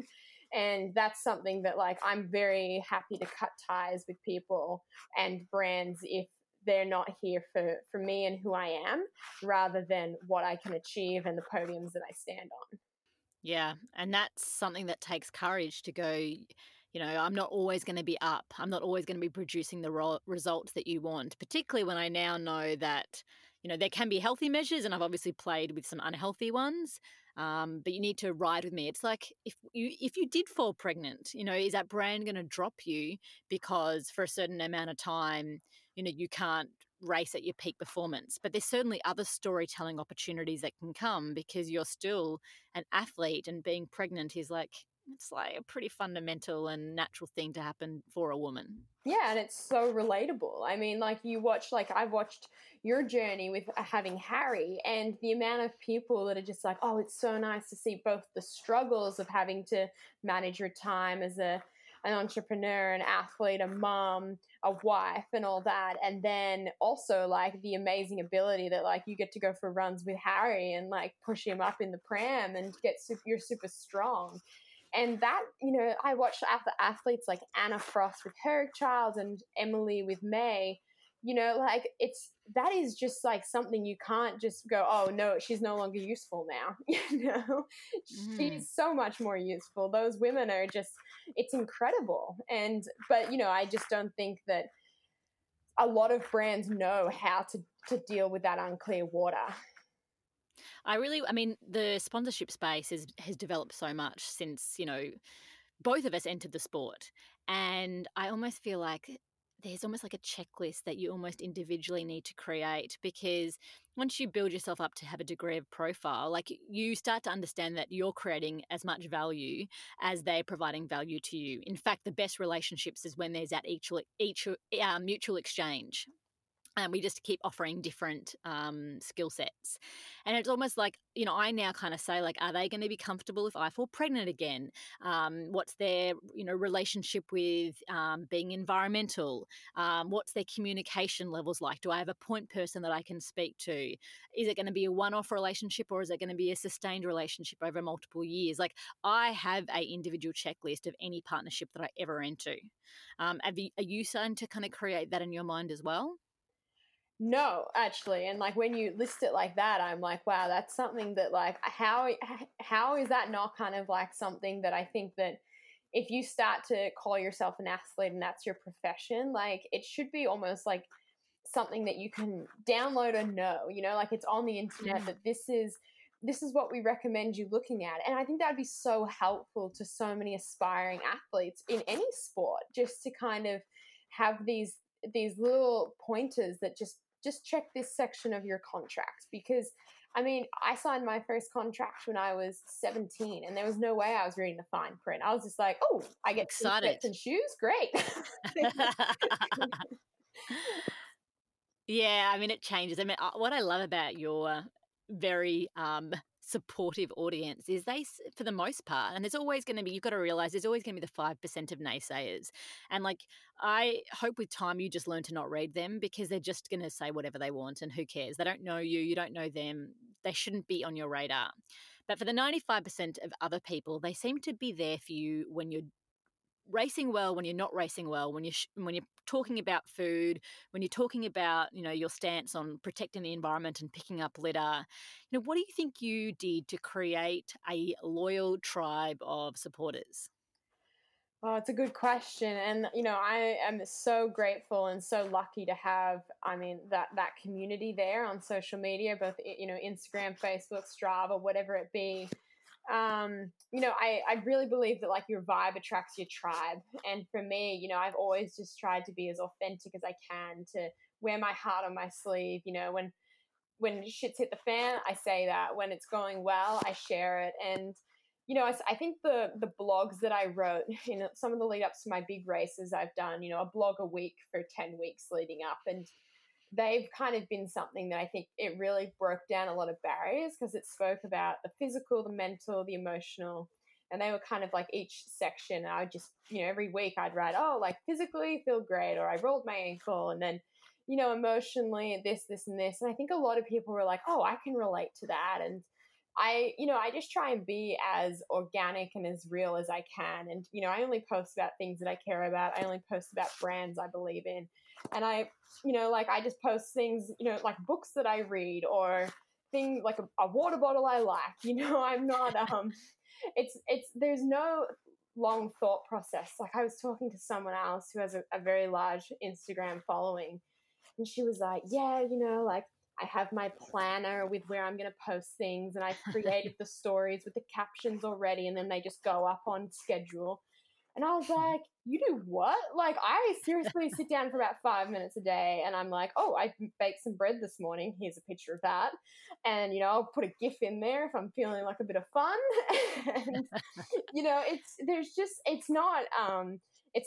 And that's something that like, I'm very happy to cut ties with people and brands if they're not here for me and who I am, rather than what I can achieve and the podiums that I stand on. Yeah. And that's something that takes courage to go, you know, I'm not always going to be up. I'm not always going to be producing the results that you want, particularly when I now know that, you know, there can be healthy measures, and I've obviously played with some unhealthy ones, but you need to ride with me. It's like if you did fall pregnant, you know, is that brand going to drop you because for a certain amount of time, you know, you can't race at your peak performance? But there's certainly other storytelling opportunities that can come because you're still an athlete, and being pregnant is like a pretty fundamental and natural thing to happen for a woman. Yeah, and it's so relatable. I mean, like I've watched your journey with having Harry, and the amount of people that are just like, oh, it's so nice to see both the struggles of having to manage your time as an entrepreneur, an athlete, a mom, a wife, and all that. And then also like the amazing ability that like you get to go for runs with Harry and like push him up in the pram and you're super strong. And that, you know, I watched athletes like Anna Frost with her child and Emily with May, you know, like that is just like something you can't just go, oh no, she's no longer useful now. You know, she's so much more useful. Those women are just, it's incredible. But you know, I just don't think that a lot of brands know how to deal with that unclear water. The sponsorship space has developed so much since, you know, both of us entered the sport. And I almost feel like there's almost like a checklist that you almost individually need to create, because once you build yourself up to have a degree of profile, like you start to understand that you're creating as much value as they're providing value to you. In fact, the best relationships is when there's that each mutual exchange. And we just keep offering different skill sets. And it's almost like, you know, I now kind of say, like, are they going to be comfortable if I fall pregnant again? What's their, you know, relationship with being environmental? What's their communication levels like? Do I have a point person that I can speak to? Is it going to be a one-off relationship, or is it going to be a sustained relationship over multiple years? Like, I have an individual checklist of any partnership that I ever enter. Are you starting to kind of create that in your mind as well? No, actually. And like when you list it like that, I'm like, wow, that's something that like, how is that not kind of like something that I think that if you start to call yourself an athlete and that's your profession, like it should be almost like something that you can download and know, you know, like it's on the internet that this is what we recommend you looking at. And I think that'd be so helpful to so many aspiring athletes in any sport, just to kind of have these little pointers that just check this section of your contract. Because I mean, I signed my first contract when I was 17 and there was no way I was reading the fine print. I was just like, oh, I get excited and shoes. Great. Yeah. I mean, it changes. I mean, what I love about your very, supportive audience is they, for the most part, and there's always going to be, you've got to realize there's always going to be the 5% of naysayers. And like, I hope with time you just learn to not read them, because they're just going to say whatever they want and who cares? They don't know you, you don't know them. They shouldn't be on your radar. But for the 95% of other people, they seem to be there for you when you're racing well, when you're not racing well, when you're talking about food, when you're talking about, you know, your stance on protecting the environment and picking up litter. You know, what do you think you did to create a loyal tribe of supporters? Oh, it's a good question. And, you know, I am so grateful and so lucky to have, I mean, that community there on social media, both, you know, Instagram, Facebook, Strava, whatever it be. You know, I really believe that like your vibe attracts your tribe. And for me, you know, I've always just tried to be as authentic as I can, to wear my heart on my sleeve. You know, when shit's hit the fan, I say that. When it's going well, I share it. And, you know, I think the blogs that I wrote, you know, some of the lead ups to my big races I've done, you know, a blog a week for 10 weeks leading up, and they've kind of been something that I think it really broke down a lot of barriers, because it spoke about the physical, the mental, the emotional, and they were kind of like each section. And I would just, you know, every week I'd write, oh, like physically feel great, or I rolled my ankle, and then, you know, emotionally this and this. And I think a lot of people were like, oh, I can relate to that. And I, you know, I just try and be as organic and as real as I can. And, you know, I only post about things that I care about. I only post about brands I believe in. And I, you know, like I just post things, you know, like books that I read, or things like a water bottle I like. You know, I'm not, there's no long thought process. Like I was talking to someone else who has a very large Instagram following, and she was like, yeah, you know, like, I have my planner with where I'm going to post things, and I've created the stories with the captions already, and then they just go up on schedule. And I was like, you do what? Like, I seriously sit down for about 5 minutes a day, and I'm like, oh, I baked some bread this morning. Here's a picture of that. And, you know, I'll put a GIF in there if I'm feeling like a bit of fun. And, you know, it's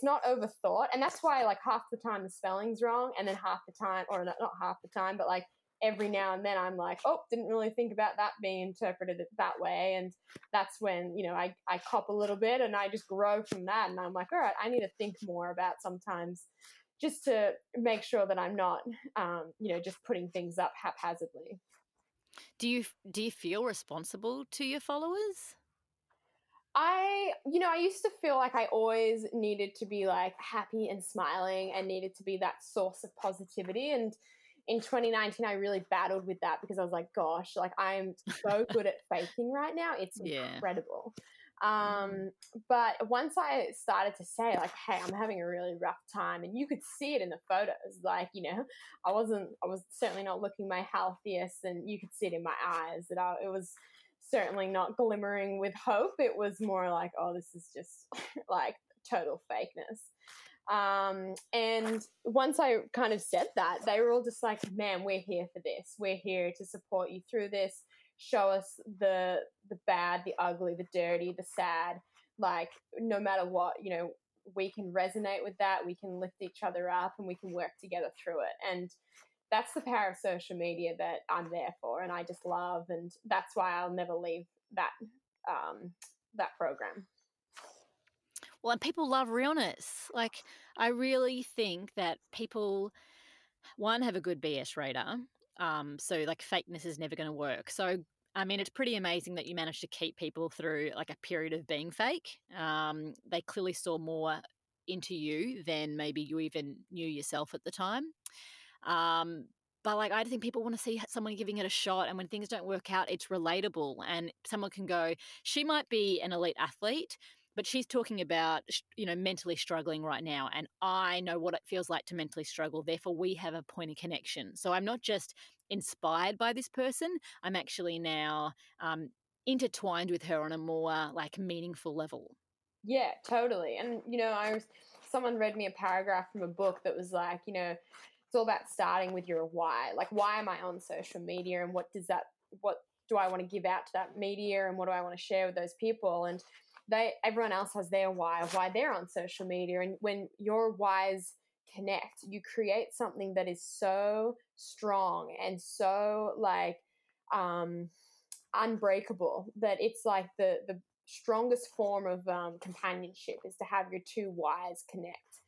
not overthought. And that's why like half the time the spelling's wrong, and then half the time, or not half the time, but like every now and then I'm like, oh, didn't really think about that being interpreted that way. And that's when, you know, I cop a little bit, and I just grow from that. And I'm like, all right, I need to think more about sometimes, just to make sure that I'm not, you know, just putting things up haphazardly. Do you feel responsible to your followers? You know, I used to feel like I always needed to be like happy and smiling, and needed to be that source of positivity. And in 2019, I really battled with that, because I was like, gosh, like I'm so good at faking right now. It's incredible. But once I started to say like, hey, I'm having a really rough time, and you could see it in the photos, like, you know, I was certainly not looking my healthiest, and you could see it in my eyes that it was certainly not glimmering with hope. It was more like, oh, this is just like total fakeness. And once I kind of said that, they were all just like, man, we're here for this. We're here to support you through this. Show us the bad, the ugly, the dirty, the sad. Like, no matter what, you know, we can resonate with that. We can lift each other up and we can work together through it. And that's the power of social media that I'm there for and I just love. And that's why I'll never leave that that program. Well, and people love realness. Like, I really think that people, one, have a good BS radar. So, like, fakeness is never going to work. So, I mean, it's pretty amazing that you managed to keep people through, like, a period of being fake. They clearly saw more into you than maybe you even knew yourself at the time. But, like, I think people want to see someone giving it a shot, and when things don't work out, it's relatable. And someone can go, she might be an elite athlete, but she's talking about, you know, mentally struggling right now, and I know what it feels like to mentally struggle. Therefore, we have a point of connection. So I'm not just inspired by this person. I'm actually now intertwined with her on a more, like, meaningful level. Yeah, totally. And, you know, someone read me a paragraph from a book that was like, you know, it's all about starting with your why. Like, why am I on social media, and what do I want to give out to that media, and what do I want to share with those people? And everyone else has their why they're on social media. And when your whys connect, you create something that is so strong and so, like, unbreakable that it's like the strongest form of companionship is to have your two whys connect.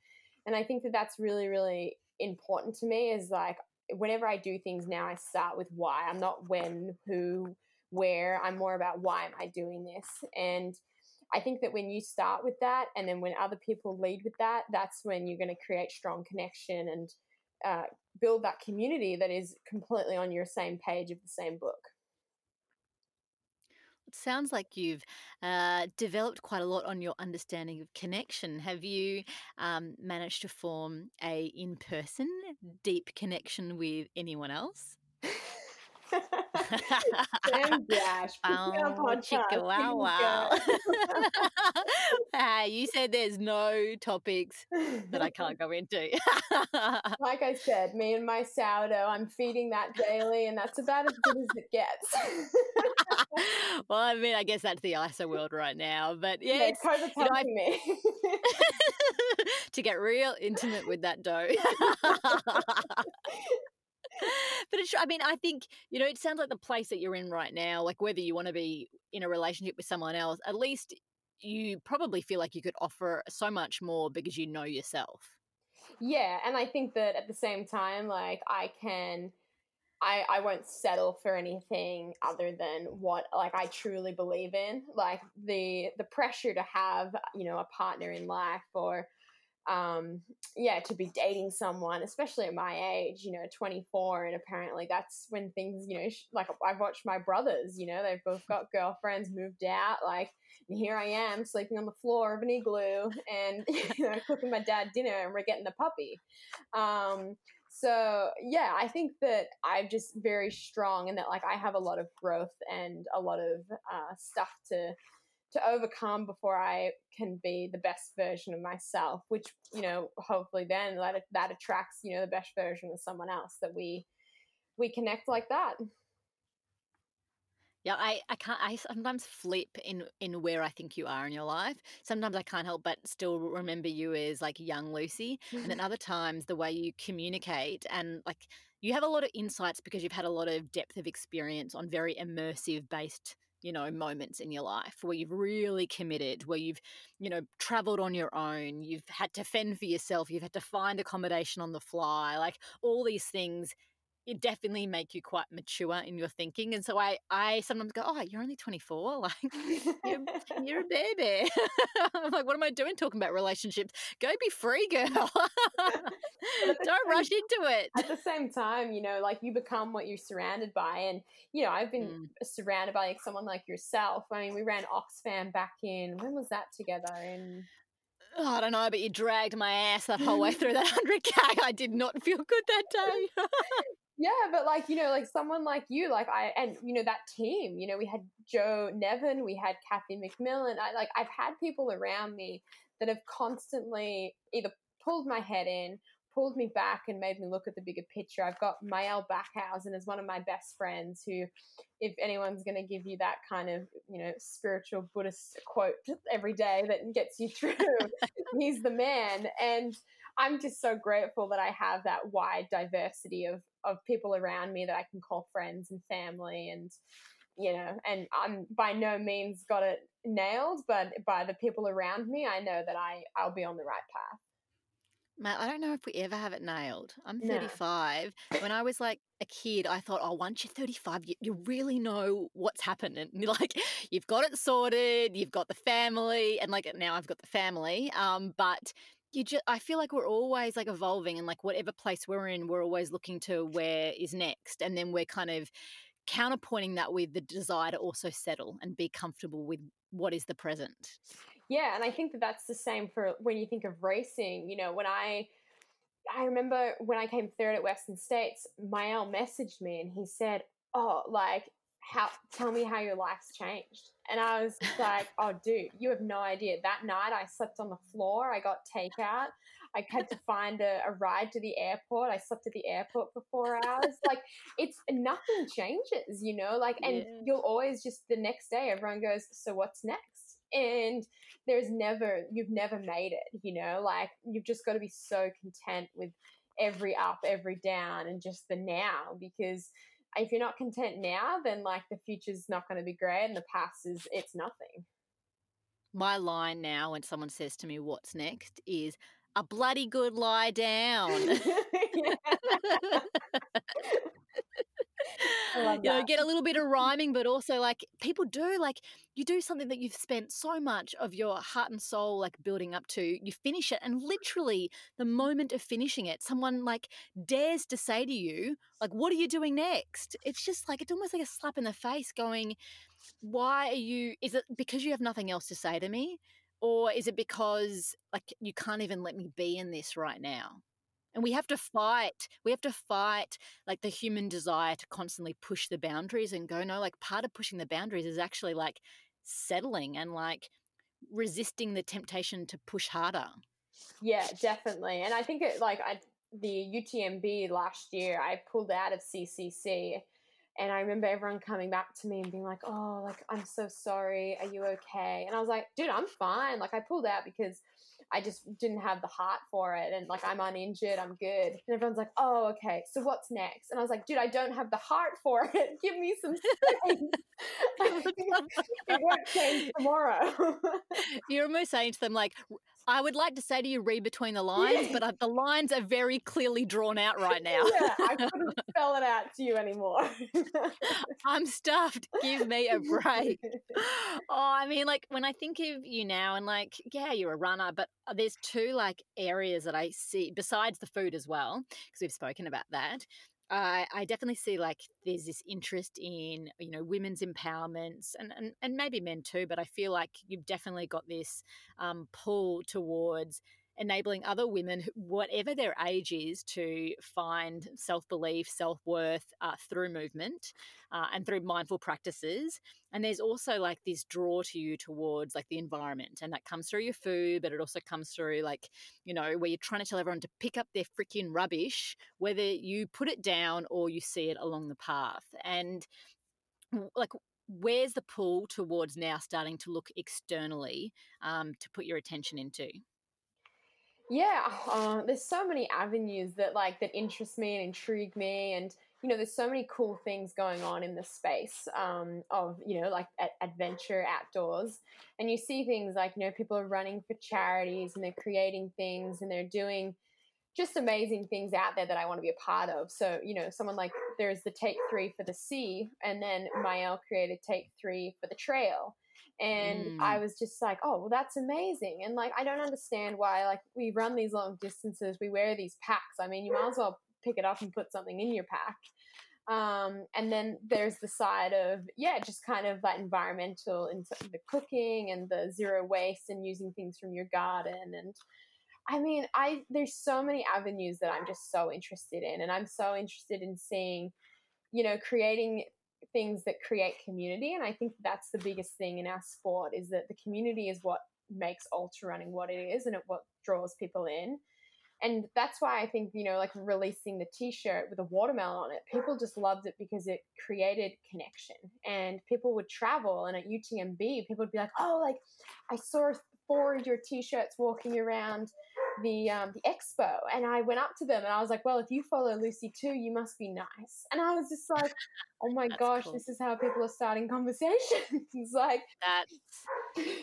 And I think that that's really, really important to me, is like, whenever I do things now, I start with why. I'm not when, who, where. I'm more about why am I doing this. And I think that when you start with that, and then when other people lead with that, that's when you're going to create strong connection and build that community that is completely on your same page of the same book. It sounds like you've developed quite a lot on your understanding of connection. Have you managed to form a in-person deep connection with anyone else? Sam Gash, you said there's no topics that I can't go into. Like I said, me and my sourdough, I'm feeding that daily, and that's about as good as it gets. Well, I mean, I guess that's the ISO world right now, but yeah, it's overcoming me to get real intimate with that dough. But it's, I mean, I think, you know, it sounds like the place that you're in right now, like, whether you want to be in a relationship with someone else, at least you probably feel like you could offer so much more because you know yourself. Yeah. And I think that at the same time, like, I won't settle for anything other than what, like, I truly believe in. Like, the pressure to have, you know, a partner in life, or to be dating someone, especially at my age, you know, 24, and apparently that's when things, you know, like, I've watched my brothers, you know, they've both got girlfriends, moved out, like, and here I am sleeping on the floor of an igloo and, you know, cooking my dad dinner, and we're getting a puppy. So yeah, I think that I'm just very strong, and that, like, I have a lot of growth and a lot of stuff to overcome before I can be the best version of myself, which, you know, hopefully then that attracts, you know, the best version of someone else that we connect like that. Yeah, I sometimes flip in where I think you are in your life. Sometimes I can't help but still remember you as, like, young Lucy. And then other times the way you communicate, and, like, you have a lot of insights because you've had a lot of depth of experience on very immersive based, you know, moments in your life where you've really committed, where you've, you know, traveled on your own, you've had to fend for yourself, you've had to find accommodation on the fly, like, all these things, it definitely make you quite mature in your thinking. And so I sometimes go, oh, you're only 24. Like, you're a baby. I'm like, what am I doing talking about relationships? Go be free, girl. Don't rush into it. At the same time, you know, like, you become what you're surrounded by. And, you know, I've been surrounded by, like, someone like yourself. I mean, we ran Oxfam back in, when was that together? In... Oh, I don't know, but you dragged my ass that whole way through that 100K. I did not feel good that day. Yeah, but, like, you know, like, someone like you, like, I, and, you know, that team, you know, we had Joe Nevin, we had Kathy McMillan. I've had people around me that have constantly either pulled my head in, pulled me back and made me look at the bigger picture. I've got Majell Backhausen as one of my best friends who, if anyone's going to give you that kind of, you know, spiritual Buddhist quote every day that gets you through, he's the man. And I'm just so grateful that I have that wide diversity of people around me that I can call friends and family. And, you know, and I'm by no means got it nailed, but by the people around me, I know that I'll be on the right path. Mate, I don't know if we ever have it nailed. I'm 35. No. When I was like a kid, I thought, oh, once you're 35, you really know what's happened. And like, you've got it sorted, you've got the family, and like now I've got the family. But I feel like we're always like evolving, and like whatever place we're in, we're always looking to where is next. And then we're kind of counterpointing that with the desire to also settle and be comfortable with what is the present. Yeah, and I think that that's the same for when you think of racing. You know, when I remember when I came third at Western States, Majell messaged me and he said, oh, like, tell me how your life's changed. And I was like, oh, dude, you have no idea. That night I slept on the floor. I got takeout. I had to find a ride to the airport. I slept at the airport for 4 hours. Like, it's nothing changes, you know, like, and you'll always just the next day everyone goes, so what's next? And you've never made it, you know, like you've just got to be so content with every up, every down, and just the now, because if you're not content now, then like the future's not going to be great and the past is, it's nothing. My line now when someone says to me, what's next, is a bloody good lie down. You know, get a little bit of rhyming, but also like people do, like you do something that you've spent so much of your heart and soul like building up to, you finish it, and literally the moment of finishing it, someone like dares to say to you, like, what are you doing next? It's just like, it's almost like a slap in the face going, why are you, is it because you have nothing else to say to me? Or is it because like you can't even let me be in this right now? And we have to fight like the human desire to constantly push the boundaries and go, no, like part of pushing the boundaries is actually like settling and like resisting the temptation to push harder. Yeah, definitely. And I think it, like the UTMB last year, I pulled out of CCC and I remember everyone coming back to me and being like, oh, like, I'm so sorry. Are you okay? And I was like, dude, I'm fine. Like I pulled out because I just didn't have the heart for it. And like, I'm uninjured, I'm good. And everyone's like, oh, okay, so what's next? And I was like, dude, I don't have the heart for it. Give me some space. It won't change tomorrow. You're almost saying to them like, I would like to say to you, read between the lines, yeah, but the lines are very clearly drawn out right now. Yeah, I couldn't spell it out to you anymore. I'm stuffed. Give me a break. Oh, I mean, like when I think of you now and like, yeah, you're a runner, but there's two like areas that I see besides the food as well, because we've spoken about that. I definitely see like there's this interest in, you know, women's empowerments and maybe men too, but I feel like you've definitely got this pull towards enabling other women, whatever their age is, to find self-belief, self-worth through movement and through mindful practices. And there's also like this draw to you towards like the environment, and that comes through your food, but it also comes through like, you know, where you're trying to tell everyone to pick up their freaking rubbish, whether you put it down or you see it along the path. And like, where's the pull towards now starting to look externally to put your attention into? Yeah, there's so many avenues that like that interest me and intrigue me, and you know, there's so many cool things going on in the space of, you know, like adventure outdoors, and you see things like, you know, people are running for charities and they're creating things and they're doing just amazing things out there that I want to be a part of. So, you know, someone like there's the Take Three for the Sea, and then Majell created Take Three for the Trail. And I was just like, oh, well, that's amazing. And like, I don't understand why, like, we run these long distances, we wear these packs. I mean, you might as well pick it up and put something in your pack. And then there's the side of, yeah, just kind of that environmental, and the cooking and the zero waste and using things from your garden. And I mean, there's so many avenues that I'm just so interested in. And I'm so interested in seeing, you know, creating things that create community. And I think that's the biggest thing in our sport, is that the community is what makes ultra running what it is, and it what draws people in. And that's why I think, you know, like releasing the T-shirt with a watermelon on it, people just loved it because it created connection. And people would travel, and at UTMB, people would be like, oh, like I saw 4 of your T-shirts walking around the expo. And I went up to them and I was like, well, if you follow Lucy too, you must be nice. And I was just like, oh my gosh, cool. This is how people are starting conversations. Like that.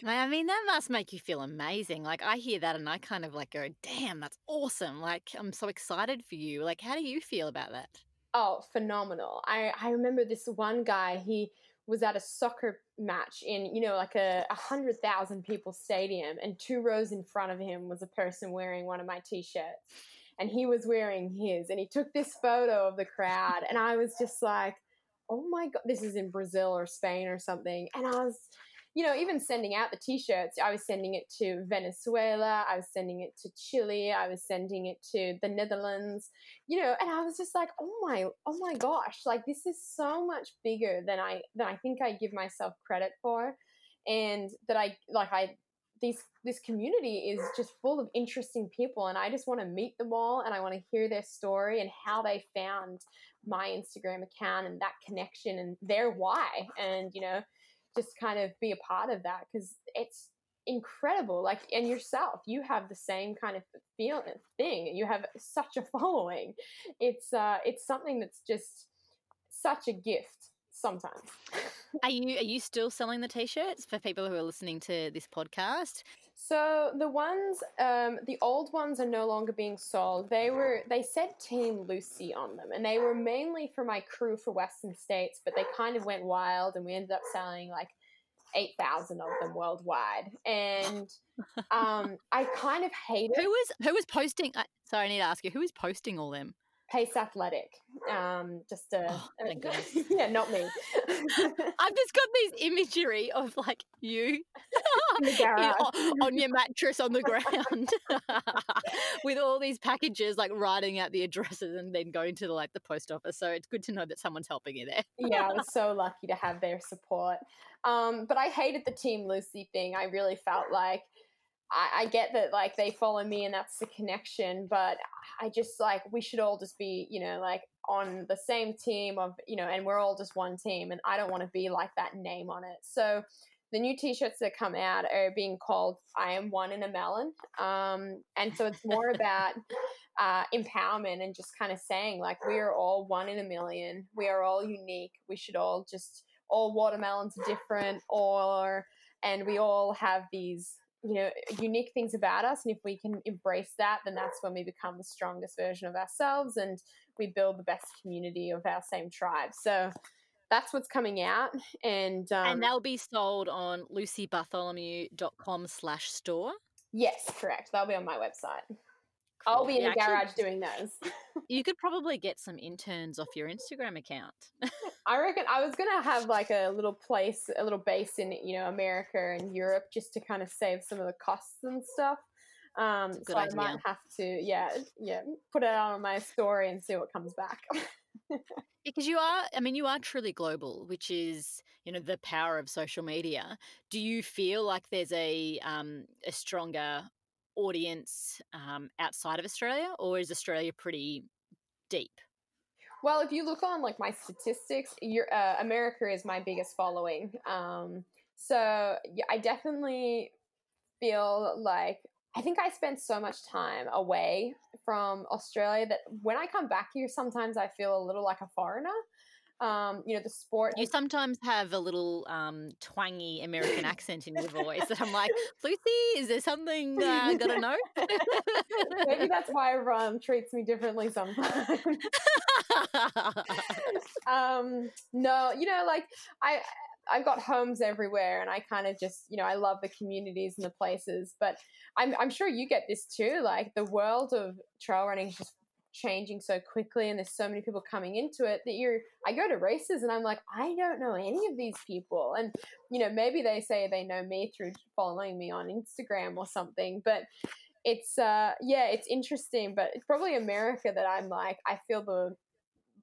I mean, that must make you feel amazing. Like I hear that and I kind of like go, damn, that's awesome. Like I'm so excited for you. Like how do you feel about that? Oh, phenomenal. I remember this one guy, he was at a soccer match in, you know, like a 100,000 people stadium, and 2 rows in front of him was a person wearing one of my T-shirts, and he was wearing his, and he took this photo of the crowd, and I was just like, oh my God, this is in Brazil or Spain or something. And I was, you know, even sending out the T-shirts, I was sending it to Venezuela, I was sending it to Chile, I was sending it to the Netherlands, you know, and I was just like, oh my gosh, like this is so much bigger than I think I give myself credit for. And that this community is just full of interesting people, and I just want to meet them all, and I want to hear their story and how they found my Instagram account and that connection and their why, and, you know, just kind of be a part of that, because it's incredible. Like, and yourself, you have the same kind of thing. You have such a following. It's something that's just such a gift sometimes. Are you still selling the T-shirts for people who are listening to this podcast? So the ones, the old ones are no longer being sold. They said Team Lucy on them, and they were mainly for my crew for Western States, but they kind of went wild, and we ended up selling like 8,000 of them worldwide. And I kind of hate it. Who was posting? Sorry, I need to ask you, who was posting all them? Pace Athletic, thank goodness. Yeah, not me. I've just got these imagery of like you in the garage. On your mattress on the ground with all these packages, like writing out the addresses and then going to the post office. So it's good to know that someone's helping you there. Yeah, I was so lucky to have their support. But I hated the Team Lucy thing. I really felt like, I get that, like, they follow me and that's the connection, but I just, like, we should all just be, you know, like on the same team of, you know, and we're all just one team, and I don't want to be like that name on it. So the new T-shirts that come out are being called I Am One in a Melon. And so it's more about empowerment and just kind of saying, like, we are all one in a million. We are all unique. We should all just, all watermelons are different, and we all have these, you know, unique things about us, and if we can embrace that, then that's when we become the strongest version of ourselves, and we build the best community of our same tribe. So that's what's coming out, and they'll be sold on lucybartholomew.com/store. Yes, correct. They'll be on my website. Cool. I'll be in the garage doing those. You could probably get some interns off your Instagram account. I reckon I was going to have like a little base in, you know, America and Europe, just to kind of save some of the costs and stuff. So I might have to, yeah, put it out on my story and see what comes back. Because you are truly global, which is, you know, the power of social media. Do you feel like there's a stronger audience outside of Australia, or is Australia pretty deep? Well, if you look on like my statistics, America is my biggest following. So yeah, I definitely feel like I think I spend so much time away from Australia that when I come back here, sometimes I feel a little like a foreigner. You know, the sport. You sometimes have a little twangy American accent in your voice that I'm like, Lucy, is there something I got to know? Maybe that's why everyone treats me differently sometimes. No, you know, like I've got homes everywhere, and I kind of just, you know, I love the communities and the places, but I'm sure you get this too. Like the world of trail running is just changing so quickly, and there's so many people coming into it that I go to races and I'm like, I don't know any of these people, and you know, maybe they say they know me through following me on Instagram or something, but it's it's interesting. But it's probably America that I'm like, I feel the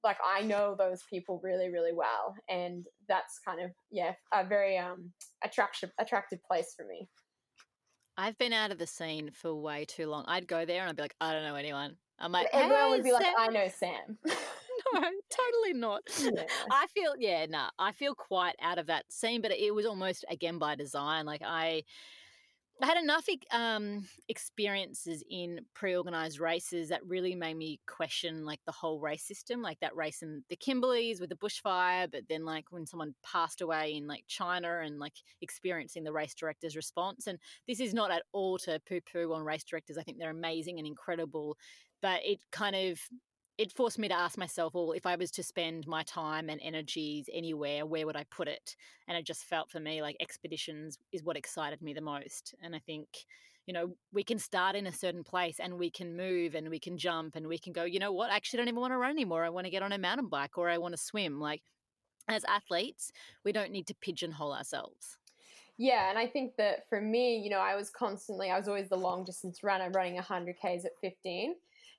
like I know those people really, really well, and that's kind of a very attractive place for me. I've been out of the scene for way too long. I'd go there and I'd be like, I don't know anyone. I'm like, hey, everyone would be Sam. Like, I know Sam. No, totally not. Yeah. I feel quite out of that scene, but it was almost, again, by design. Like I had enough experiences in pre-organised races that really made me question, like, the whole race system, like that race in the Kimberleys with the bushfire, but then, like, when someone passed away in, like, China and, like, experiencing the race director's response. And this is not at all to poo-poo on race directors. I think they're amazing and incredible, but it forced me to ask myself, well, if I was to spend my time and energies anywhere, where would I put it? And it just felt for me like expeditions is what excited me the most. And I think, you know, we can start in a certain place and we can move and we can jump and we can go, you know what, I actually don't even want to run anymore. I want to get on a mountain bike or I want to swim. Like as athletes, we don't need to pigeonhole ourselves. Yeah, and I think that for me, you know, I was always the long distance runner. I'm running 100Ks at 15.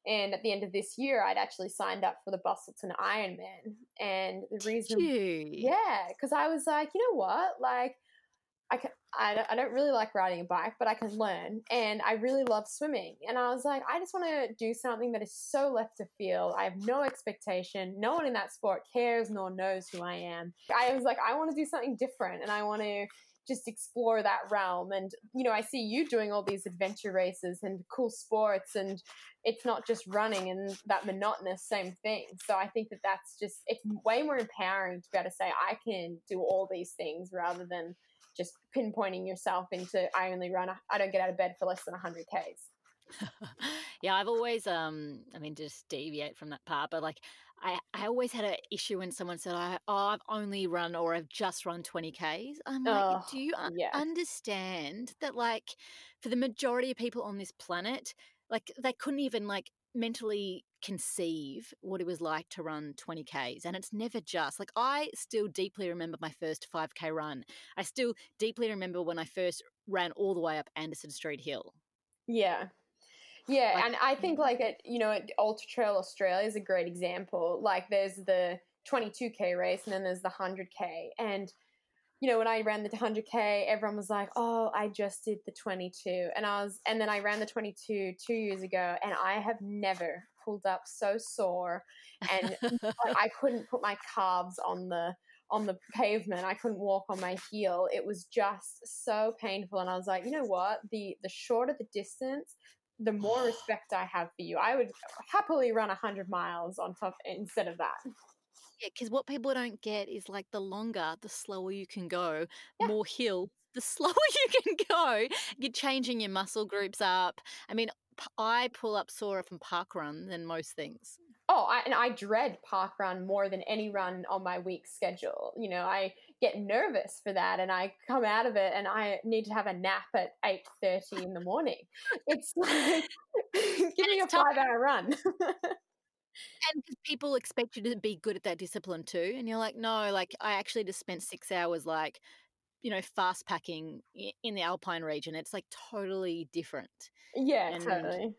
And at the end of this year, I'd actually signed up for the Bustleton Ironman. And the reason, yeah, because I was like, you know what, like I don't really like riding a bike, but I can learn. And I really love swimming. And I was like, I just want to do something that is so left of field. I have no expectation. No one in that sport cares nor knows who I am. I was like, I want to do something different and I want to just explore that realm. And, you know, I see you doing all these adventure races and cool sports, and it's not just running and that monotonous same thing. So I think that that's just, it's way more empowering to be able to say, I can do all these things rather than just pinpointing yourself into, I only run, I don't get out of bed for less than 100Ks. Yeah, I've always, just deviate from that part, but like I always had an issue when someone said, I've only run or I've just run 20Ks. I'm like, do you understand that, like, for the majority of people on this planet, like they couldn't even like mentally conceive what it was like to run 20Ks. And it's never just like, I still deeply remember my first 5K run. I still deeply remember when I first ran all the way up Anderson Street Hill. Yeah. Yeah, and I think like Ultra Trail Australia is a great example. Like there's the 22K race and then there's the 100K. And, you know, when I ran the 100K, everyone was like, oh, I just did the 22. And then I ran the 22 2 years ago and I have never pulled up so sore. And I couldn't put my calves on the pavement. I couldn't walk on my heel. It was just so painful. And I was like, you know what? The shorter the distance, the more respect I have for you. I would happily run 100 miles on top instead of that. Yeah, because what people don't get is like the longer, the slower you can go, more hill, the slower you can go. You're changing your muscle groups up. I mean, I pull up sore from park run than most things. Oh, and I dread park run more than any run on my week schedule. You know, I get nervous for that and I come out of it and I need to have a nap at 8:30 in the morning. It's like, give me a 5-hour run. And people expect you to be good at that discipline too. And you're like, no, like I actually just spent 6 hours like, you know, fast packing in the Alpine region. It's like totally different. Yeah, totally.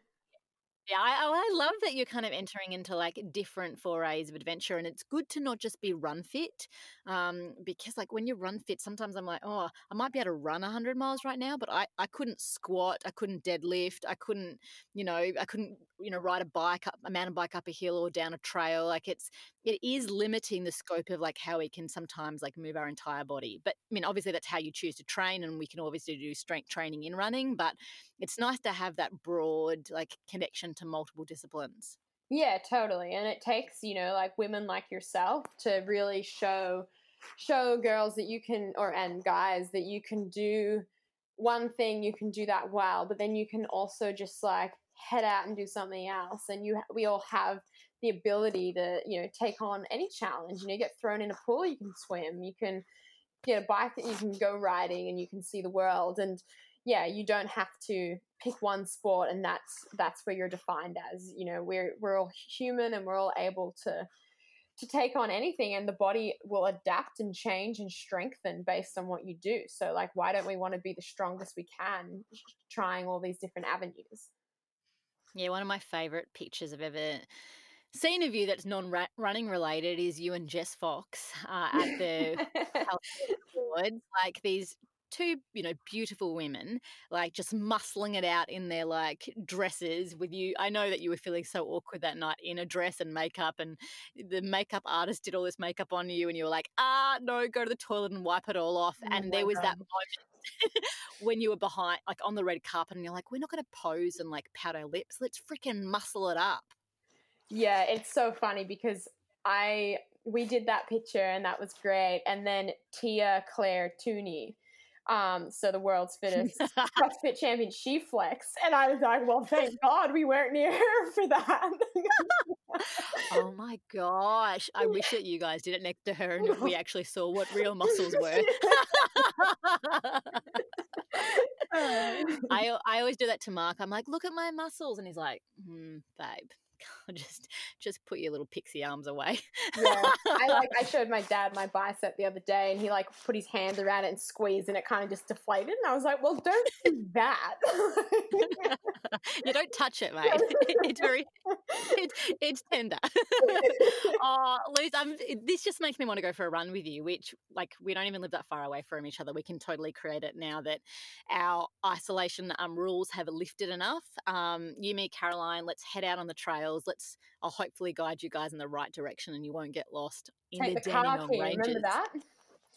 Yeah, I love that you're kind of entering into like different forays of adventure, and it's good to not just be run fit, because like when you're run fit, sometimes I'm like, oh, I might be able to run 100 miles right now, but I couldn't squat, I couldn't deadlift, I couldn't ride a mountain bike up a hill or down a trail. Like it is limiting the scope of like how we can sometimes like move our entire body. But I mean, obviously that's how you choose to train, and we can obviously do strength training in running, but it's nice to have that broad like connection to multiple disciplines. Yeah, totally. And it takes, you know, like women like yourself to really show girls that you can, and guys that you can do one thing, you can do that well, but then you can also just like head out and do something else. And we all have the ability to, you know, take on any challenge. You know, you get thrown in a pool, you can swim, you can get a bike that you can go riding, and you can see the world. And yeah, you don't have to pick one sport and that's where you're defined as. You know, we're all human and we're all able to take on anything, and the body will adapt and change and strengthen based on what you do. So like, why don't we want to be the strongest we can trying all these different avenues? Yeah, one of my favourite pictures I've ever seen of you that's non-running related is you and Jess Fox at the Awards. Like these two, you know, beautiful women, like just muscling it out in their like dresses with you. I know that you were feeling so awkward that night in a dress and makeup, and the makeup artist did all this makeup on you and you were like, no, go to the toilet and wipe it all off. And there was that moment when you were behind, like on the red carpet, and you're like, we're not going to pose and like pout our lips. Let's freaking muscle it up. Yeah, it's so funny because we did that picture and that was great. And then Tia Claire Tooney, so the world's fittest CrossFit champion, she flexed. And I was like, well, thank God we weren't near her for that. Oh my gosh. I wish that you guys did it next to her and we actually saw what real muscles were. I always do that to Mark. I'm like, look at my muscles. And he's like, babe. Just put your little pixie arms away. Yeah, I showed my dad my bicep the other day, and he like put his hands around it and squeezed, and it kind of just deflated. And I was like, "Well, don't do that. You don't touch it, mate. It's tender." Oh, Luce, this just makes me want to go for a run with you. Which, like, we don't even live that far away from each other. We can totally create it now that our isolation rules have lifted enough. You, me, Caroline, let's head out on the trail. I'll hopefully guide you guys in the right direction and you won't get lost in the Dandenong Ranges. Remember that?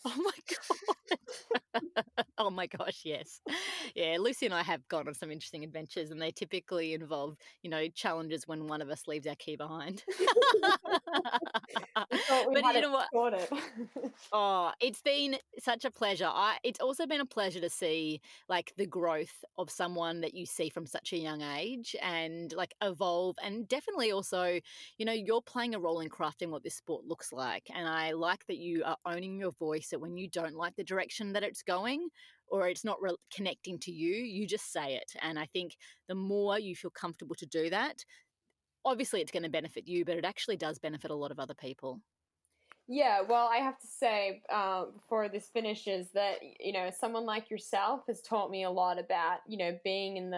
Oh my god. Oh my gosh, yes. Yeah, Lucy and I have gone on some interesting adventures and they typically involve, you know, challenges when one of us leaves our key behind. But you know what? Oh, it's been such a pleasure. It's also been a pleasure to see like the growth of someone that you see from such a young age and like evolve, and definitely also, you know, you're playing a role in crafting what this sport looks like. And I like that you are owning your voice, that when you don't like the direction that it's going or it's not connecting to you, you just say it. And I think the more you feel comfortable to do that, obviously it's going to benefit you, but it actually does benefit a lot of other people. Yeah, well, I have to say before this finishes that, you know, someone like yourself has taught me a lot about, you know, being in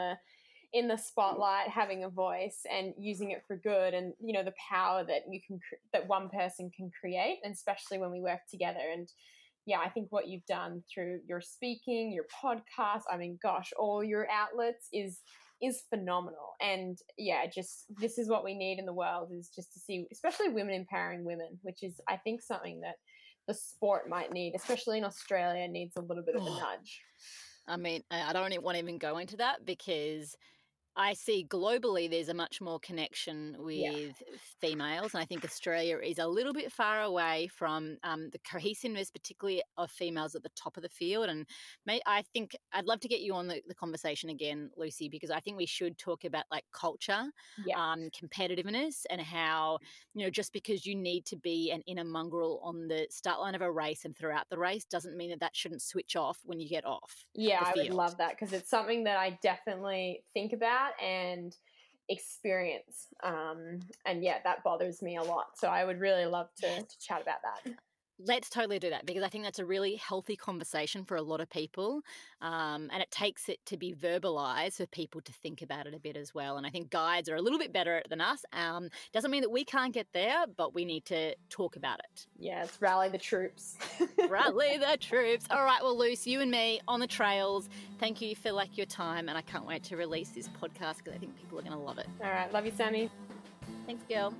the spotlight, having a voice and using it for good, and, you know, the power that you can, that one person can create, and especially when we work together. And yeah, I think what you've done through your speaking, your podcast, I mean, gosh, all your outlets is phenomenal. And yeah, just, this is what we need in the world, is just to see, especially women empowering women, which is, I think, something that the sport might need, especially in Australia, needs a little bit of a nudge. I mean, I don't want to even go into that because I see globally there's a much more connection with females, and I think Australia is a little bit far away from the cohesiveness, particularly of females at the top of the field. And I think I'd love to get you on the conversation again, Lucy, because I think we should talk about like culture, competitiveness, and how, you know, just because you need to be an inner mongrel on the start line of a race and throughout the race doesn't mean that shouldn't switch off when you get off. Yeah, I would love that because it's something that I definitely think about and experience, and yeah, that bothers me a lot, so I would really love to chat about that. Let's totally do that because I think that's a really healthy conversation for a lot of people, and it takes it to be verbalized for people to think about it a bit as well. And I think guides are a little bit better than us. Doesn't mean that we can't get there, but we need to talk about it. Yes, rally the troops. Rally the troops. All right, well, Luce, you and me on the trails. Thank you for like your time, and I can't wait to release this podcast because I think people are going to love it. All right, love you, Sammy. Thanks, girl.